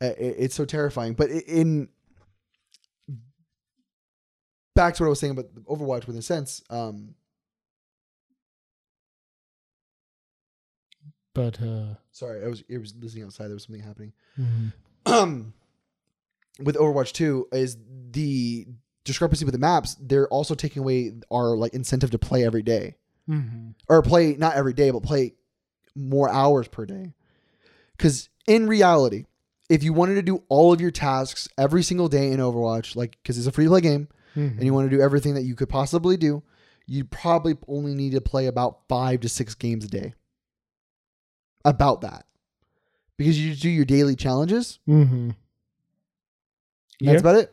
uh, it, it's so terrifying. But in back to what I was saying about Overwatch, with a sense, um, but uh, sorry, I was it was listening outside. There was something happening. Mm-hmm. Um, with Overwatch two is the discrepancy with the maps. They're also taking away our like incentive to play every day. Mm-hmm. Or play not every day, but play more hours per day. Because in reality, if you wanted to do all of your tasks every single day in Overwatch, like, because it's a free to play game, mm-hmm. and you want to do everything that you could possibly do, you probably only need to play about five to six games a day. About that, because you do your daily challenges. Mm-hmm. That's yep. about it.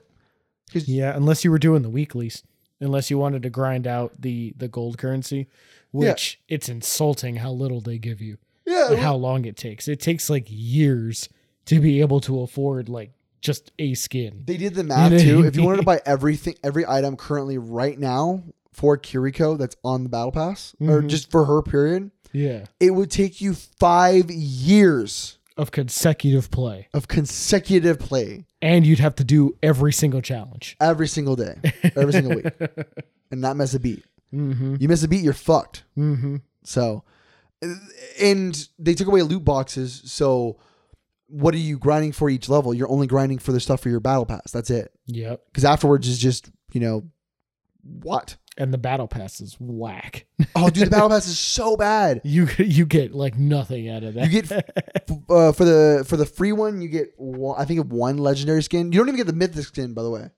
Yeah, unless you were doing the weeklies, unless you wanted to grind out the, the gold currency, which yeah. it's insulting how little they give you. Yeah, and how long it takes. It takes like years to be able to afford like just a skin. They did the math too. If you wanted to buy everything, every item currently right now for Kiriko that's on the battle pass, mm-hmm. or just for her period, yeah, it would take you five years of consecutive play. Of consecutive play. And you'd have to do every single challenge. Every single day. Every single week. And not miss a beat. Mm-hmm. You miss a beat, you're fucked. Mm-hmm. So, and they took away loot boxes. So what are you grinding for each level? You're only grinding for the stuff for your battle pass. That's it. Yep. Because afterwards is just, you know, what? And the battle pass is whack. Oh, dude, the battle pass is so bad. You you get like nothing out of that. You get uh, for the for the free one, you get one, I think one legendary skin. You don't even get the mythic skin, by the way.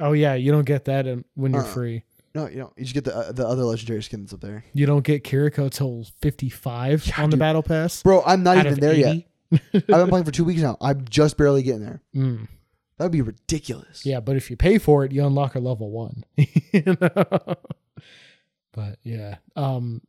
Oh yeah, you don't get that in, when you're uh, free. No, you don't. You just get the uh, the other legendary skin that's up there. You don't get Kiriko till fifty-five yeah, on dude. the battle pass, bro. I'm not even there eighty yet. I've been playing for two weeks now. I'm just barely getting there. Mm. That would be ridiculous. Yeah, but if you pay for it, you unlock a level one. You know? But yeah, um,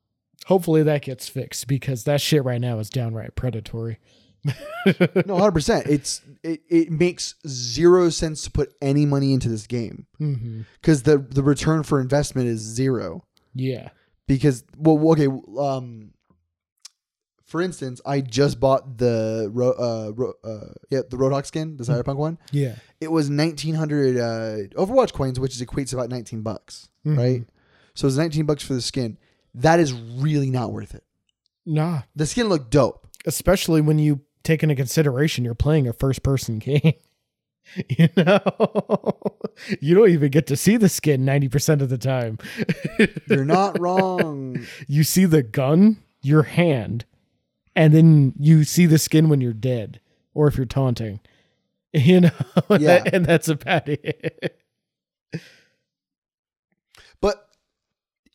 hopefully that gets fixed, because that shit right now is downright predatory. No, one hundred percent. It's it, it makes zero sense to put any money into this game, because mm-hmm. the the return for investment is zero. Yeah. Because well, okay. Um, for instance, I just bought the ro- uh, ro- uh yeah the Roadhog skin, the Cyberpunk mm-hmm. one. Yeah. It was nineteen hundred uh, Overwatch coins, which is equates to about nineteen bucks, mm-hmm. right? So it's nineteen bucks for the skin. That is really not worth it. Nah. The skin looked dope, especially when you take into consideration you're playing a first person game. You know, you don't even get to see the skin ninety percent of the time. You're not wrong. You see the gun, your hand, and then you see the skin when you're dead or if you're taunting, you know, yeah. and, that, and that's about it. But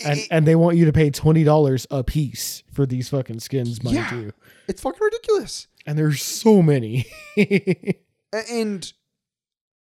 And, it, and they want you to pay twenty dollars a piece for these fucking skins, mind yeah, you. It's fucking ridiculous. And there's so many. And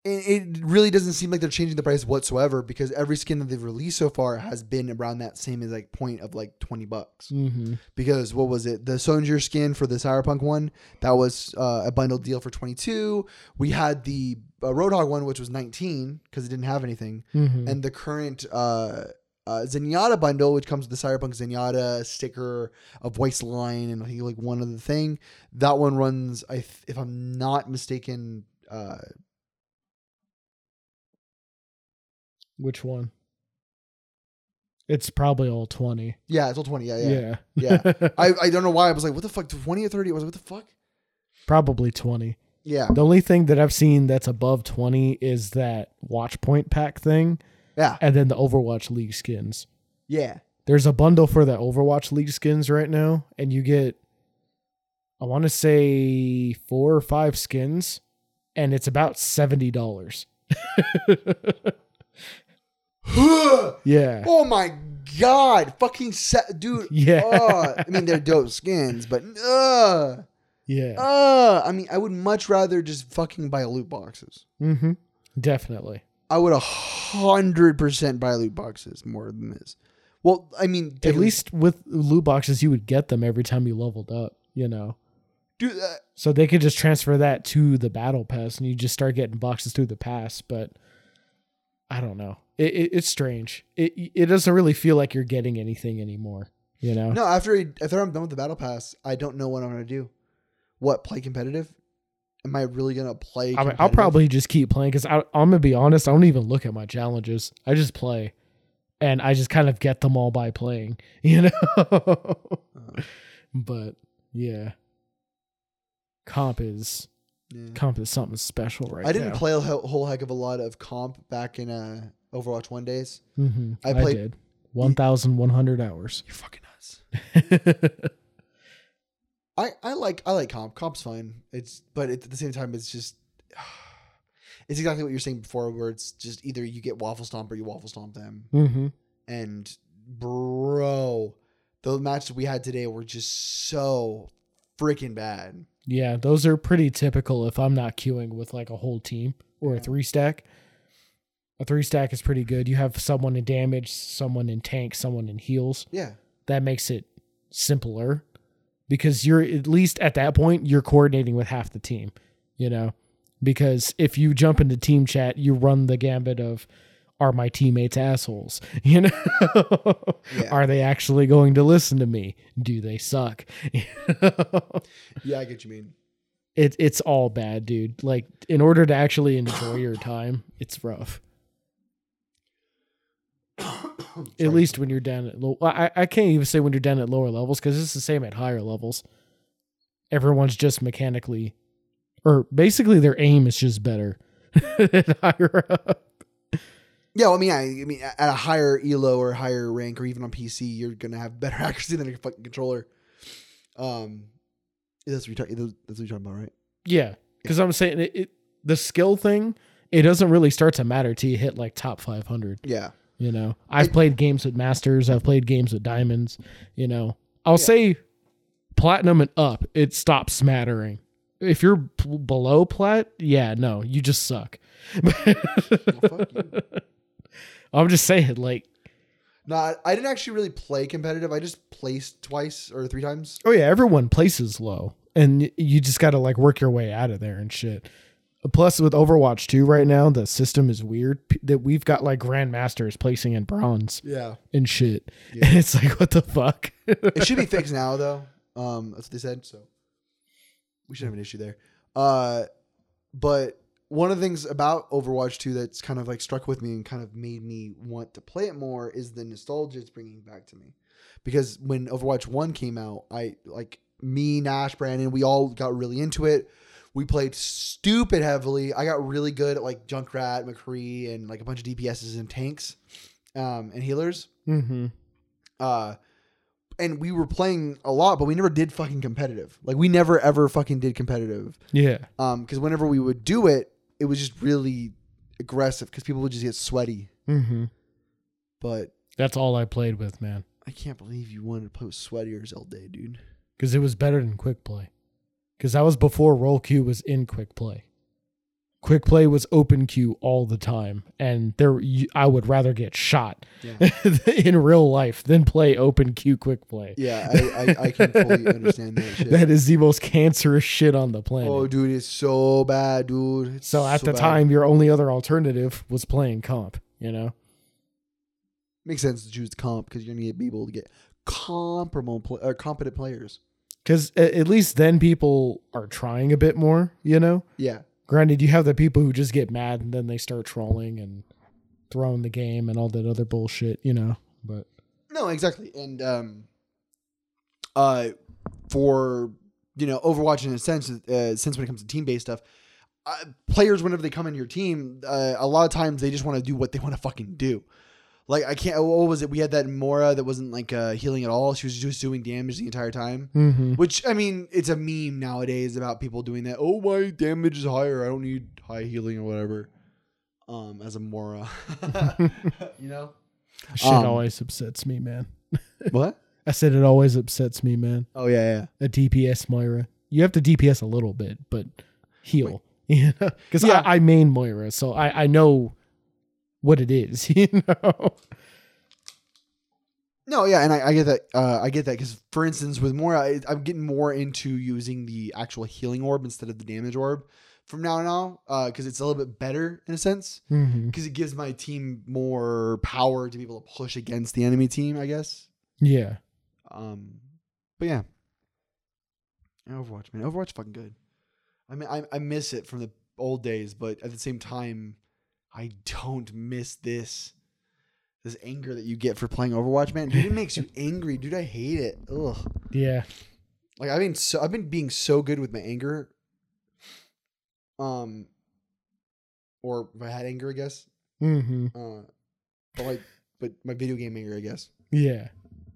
it really doesn't seem like they're changing the price whatsoever, because every skin that they've released so far has been around that same as like point of like twenty bucks. Mm-hmm. Because what was it? The Sonjur skin for the Cyberpunk one, that was uh, a bundled deal for twenty-two. We had the uh, Roadhog one, which was nineteen because it didn't have anything. Mm-hmm. And the current... Uh, Uh, Zenyatta bundle, which comes with the Cyberpunk Zenyatta sticker, a voice line, and I think like one other thing. That one runs, I th- if I'm not mistaken. Uh, which one? It's probably all twenty. Yeah, it's all twenty. Yeah, yeah, yeah. yeah. I, I don't know why I was like, what the fuck, twenty or thirty? I was like, what the fuck? Probably twenty. Yeah. The only thing that I've seen that's above twenty is that watch point pack thing. Yeah. And then the Overwatch League skins. Yeah. There's a bundle for the Overwatch League skins right now, and you get, I want to say, four or five skins, and it's about seventy dollars. Yeah. Oh my God. Fucking set, dude. Yeah. Uh, I mean, they're dope skins, but uh, yeah. Uh, I mean, I would much rather just fucking buy loot boxes. Mm-hmm. Definitely. I would a hundred percent buy loot boxes more than this. Well, I mean, at least with loot boxes, you would get them every time you leveled up, you know, do that. So they could just transfer that to the battle pass and you just start getting boxes through the pass. But I don't know. It, it, it's strange. It it doesn't really feel like you're getting anything anymore. You know, no, after, after I'm done with the battle pass, I don't know what I'm going to do. What, play competitive? Am I really going to play? I mean, I'll probably just keep playing, because I'm going to be honest. I don't even look at my challenges. I just play, and I just kind of get them all by playing, you know? uh, but yeah. Comp is, yeah. comp is something special right now. I didn't now. play a whole heck of a lot of comp back in uh, Overwatch one days. Mm-hmm. I played I did. eleven hundred y- hours. You're fucking nuts. I, I like I like comp. Comp's fine. It's but at the same time, it's just it's exactly what you're saying before, where it's just either you get waffle stomp or you waffle stomp them. Mm-hmm. And bro, the matches we had today were just so freaking bad. Yeah, those are pretty typical. If I'm not queuing with like a whole team or yeah. a three stack, a three stack is pretty good. You have someone in damage, someone in tank, someone in heals. Yeah, that makes it simpler. Because you're, at least at that point, you're coordinating with half the team, you know, because if you jump into team chat, you run the gambit of, are my teammates assholes? You know, yeah. Are they actually going to listen to me? Do they suck? You know? Yeah, I get you mean. It, it's all bad, dude. Like, in order to actually enjoy your time, it's rough. At least when you're down at low, I, I can't even say when you're down at lower levels, because it's the same at higher levels. Everyone's just mechanically, or basically their aim is just better at higher up. Yeah, well, I mean, I, I mean, at a higher E L O or higher rank, or even on P C, you're gonna have better accuracy than a fucking controller. Um, that's what you're talking. That's what you're talking about, right? Yeah, because yeah. I'm saying it, it. The skill thing, it doesn't really start to matter till you hit like top five hundred. Yeah. You know, I've I, played games with masters. I've played games with diamonds. You know, I'll yeah. say platinum and up, it stops mattering. If you're p- below plat, yeah, no, you just suck. Well, fuck you. I'm just saying, like, No, I, I didn't actually really play competitive. I just placed twice or three times. Oh yeah, everyone places low, and you just got to like work your way out of there and shit. Plus, with Overwatch two right now, the system is weird that we've got like grandmasters placing in bronze, yeah, and shit. Yeah. And it's like, what the fuck? It should be fixed now, though. Um, that's what they said, so we shouldn't have an issue there. Uh, but one of the things about Overwatch two that's kind of like struck with me and kind of made me want to play it more is the nostalgia it's bringing back to me. Because when Overwatch one came out, I like me, Nash, Brandon, we all got really into it. We played stupid heavily. I got really good at like Junkrat, McCree, and like a bunch of D P Ss and tanks um, and healers. Mm-hmm. Uh, and we were playing a lot, but we never did fucking competitive. Like we never ever fucking did competitive. Yeah. Um, because whenever we would do it, it was just really aggressive because people would just get sweaty. Mm-hmm. But that's all I played with, man. I can't believe you wanted to play with sweatiers all day, dude. Because it was better than quick play. Because that was before roll queue was in quick play. Quick play was open queue all the time, and there you, I would rather get shot yeah. in real life than play open queue quick play. Yeah, I, I, I can fully understand that shit. That is the most cancerous shit on the planet. Oh, dude, it's so bad, dude. It's so at so the bad. time, your only other alternative was playing comp. You know, makes sense to choose comp because you're gonna get people to get comparable or competent players. Because at least then people are trying a bit more, you know? Yeah. Granted, you have the people who just get mad and then they start trolling and throwing the game and all that other bullshit, you know? But no, exactly. And um, uh, for, you know, Overwatch in a sense, uh, since when it comes to team-based stuff, uh, players, whenever they come into your team, uh, a lot of times they just want to do what they want to fucking do. Like, I can't, what was it? We had that Moira that wasn't, like, uh, healing at all. She was just doing damage the entire time. Mm-hmm. Which, I mean, it's a meme nowadays about people doing that. Oh, my damage is higher. I don't need high healing or whatever. Um, as a Moira. You know? Shit um, always upsets me, man. What? I said it always upsets me, man. Oh, yeah, yeah. A D P S Moira. You have to D P S a little bit, but heal. You know? Because yeah. I, I main Moira, so I, I know... what it is, you know? No, yeah, and I, I get that. Uh, I get that because, for instance, with Moira, I, I'm getting more into using the actual healing orb instead of the damage orb from now on out because uh, it's a little bit better in a sense because mm-hmm. it gives my team more power to be able to push against the enemy team, I guess. Yeah. Um. But yeah. Overwatch, man. Overwatch fucking good. I mean, I, I miss it from the old days, but at the same time, I don't miss this, this anger that you get for playing Overwatch, man. Dude, it makes you angry, dude. I hate it. Ugh. Yeah. Like I've been so I've been being so good with my anger. Um, or if I had anger, I guess. Mm-hmm. Uh, but like, but my video game anger, I guess. Yeah.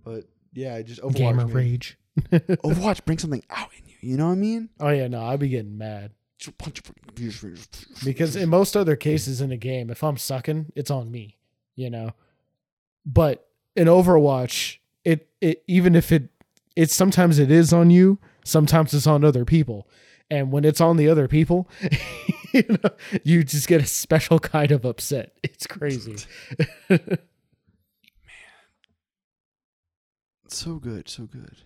But yeah, I just Overwatch. Gamer man. Rage. Overwatch brings something out in you. You know what I mean? Oh yeah, no, I'd be getting mad. Because in most other cases in a game, if I'm sucking, it's on me, you know. But in Overwatch, it it even if it it's sometimes it is on you, sometimes it's on other people, and when it's on the other people, you know, you just get a special kind of upset. It's crazy, man. So good, so good.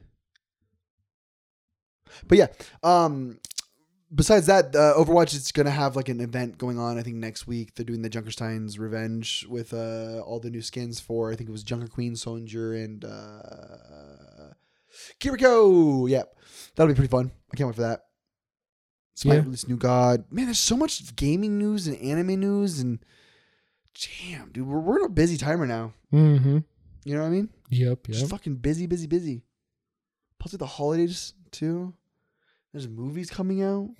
But yeah, um. Besides that, uh, Overwatch is going to have like an event going on, I think, next week. They're doing the Junkerstein's Revenge with uh, all the new skins for, I think it was Junker Queen, Soldier, and uh, Kiriko. Yeah, that'll be pretty fun. I can't wait for that. Spike yeah. Release New God. Man, there's so much gaming news and anime news. And damn, dude, we're, we're in a busy time right now. Mm-hmm. You know what I mean? Yep, yep. Just fucking busy, busy, busy. Plus with the holidays, too. There's movies coming out.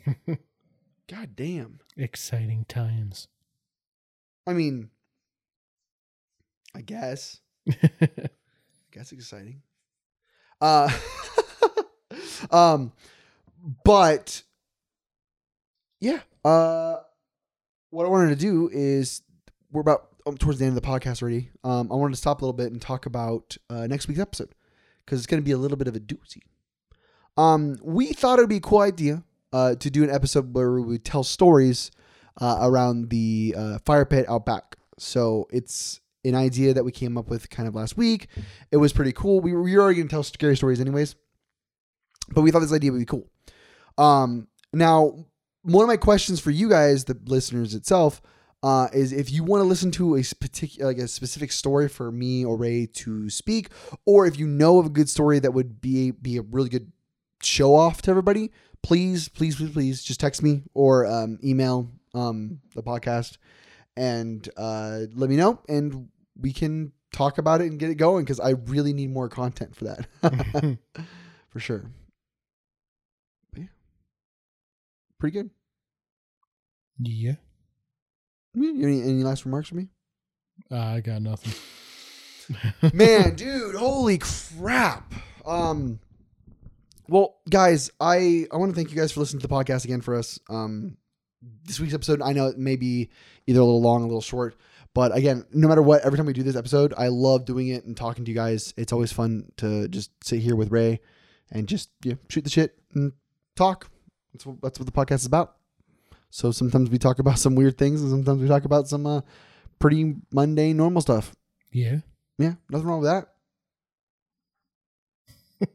God damn. Exciting times. I mean, I guess. I guess exciting. Uh, um, but, yeah. Uh, what I wanted to do is, we're about um, towards the end of the podcast already. Um, I wanted to stop a little bit and talk about uh, next week's episode. Because it's going to be a little bit of a doozy. Um, we thought it would be a cool idea uh, to do an episode where we tell stories uh, around the uh, fire pit out back. So it's an idea that we came up with kind of last week. It was pretty cool. We were, we were already going to tell scary stories anyways, but we thought this idea would be cool. Um, now, one of my questions for you guys, the listeners itself, uh, is if you want to listen to a particular, like a specific story for me or Ray to speak, or if you know of a good story that would be, be a really good show off to everybody, please, please, please, please just text me or um, email um, the podcast and uh, let me know. And we can talk about it and get it going, because I really need more content for that. For sure. But yeah. Pretty good. Yeah. You any, any last remarks for me? Uh, I got nothing. Man, dude, holy crap. Um, well, guys, I, I want to thank you guys for listening to the podcast again for us. Um, this week's episode, I know it may be either a little long, a little short, but again, no matter what, every time we do this episode, I love doing it and talking to you guys. It's always fun to just sit here with Ray and just, you know, shoot the shit and talk. That's what, that's what the podcast is about. So sometimes we talk about some weird things, and sometimes we talk about some uh, pretty mundane, normal stuff. Yeah. Yeah. Nothing wrong with that.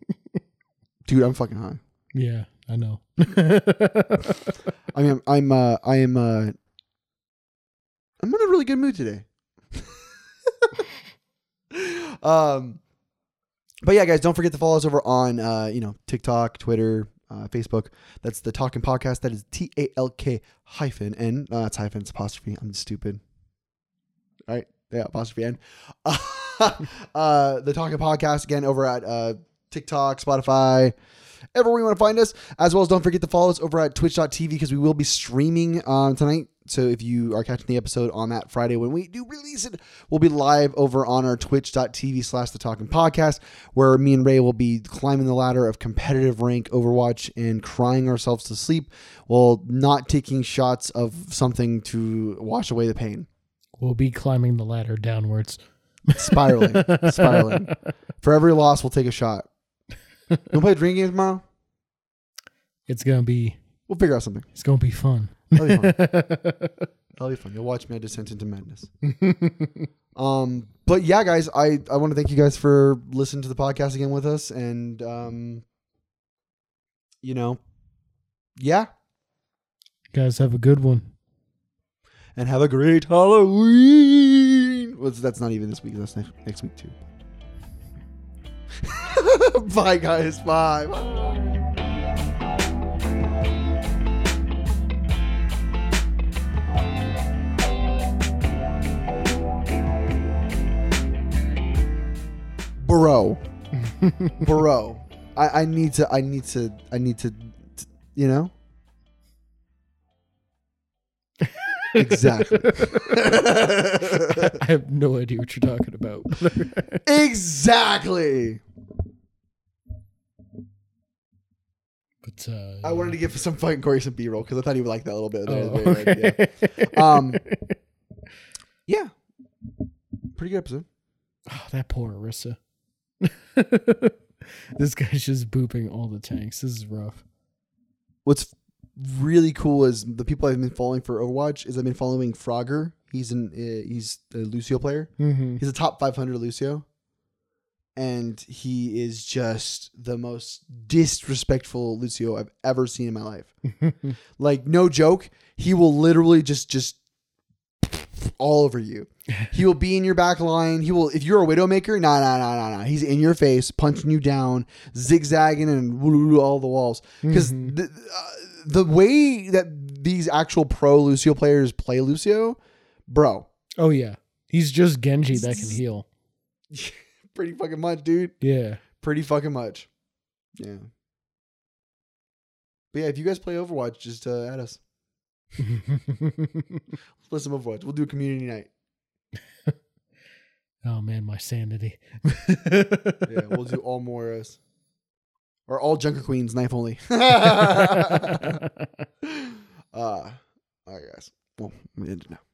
Dude, I'm fucking high. Yeah, I know. I mean, I'm, uh, I am, uh, I'm in a really good mood today. um, but yeah, guys, don't forget to follow us over on, uh, you know, TikTok, Twitter, Uh, Facebook. That's the Talkin' Podcast. That is T A L K hyphen N. No, that's hyphen. It's apostrophe. I'm stupid. All right. Yeah. Apostrophe N. Uh, uh, the Talkin' Podcast again over at uh, TikTok, Spotify, everywhere you want to find us. As well as don't forget to follow us over at twitch dot t v, because we will be streaming um, tonight. So if you are catching the episode on that Friday when we do release it, we'll be live over on our twitch dot t v slash the Talkin' Podcast, where me and Ray will be climbing the ladder of competitive rank Overwatch and crying ourselves to sleep while not taking shots of something to wash away the pain. We'll be climbing the ladder downwards. Spiraling. Spiraling. For every loss, we'll take a shot. We'll play a drinking game tomorrow. It's going to be... We'll figure out something. It's going to be fun. That'll be fun. That'll be fun. You'll watch me. I descend into madness. um, but yeah, guys, I, I want to thank you guys for listening to the podcast again with us. And, um, you know, yeah. You guys have a good one. And have a great Halloween. Well, that's not even this week. That's next, next week, too. Bye, guys. Bye. Bye. Bro, bro, I, I need to, I need to, I need to, t- you know? Exactly. I have no idea what you're talking about. Exactly. But uh, I wanted to give some fucking Corey some B-roll because I thought he would like that a little bit. Oh, okay. Right? Um, yeah. Pretty good episode. Oh, that poor Arissa. This guy's just booping all the tanks. This is rough. What's really cool is the people I've been following for Overwatch is I've been following Frogger. He's an uh, he's a Lucio player. Mm-hmm. He's a top five hundred Lucio, and he is just the most disrespectful Lucio I've ever seen in my life. Like, no joke, he will literally just just all over you. He will be in your back line. He will, if you're a Widowmaker, nah, nah, nah, nah, nah. He's in your face, punching you down, zigzagging and all the walls. Because mm-hmm. the, uh, the way that these actual pro Lucio players play Lucio, bro. Oh, yeah. He's just Genji that can heal. Pretty fucking much, dude. Yeah. Pretty fucking much. Yeah. But yeah, if you guys play Overwatch, just uh, add us. Listen, Overwatch. We'll do a community night. Oh man, my sanity. Yeah, we'll do all Moiras. Or all Junker Queens, knife only. uh, all right, guys. Well, we ended now.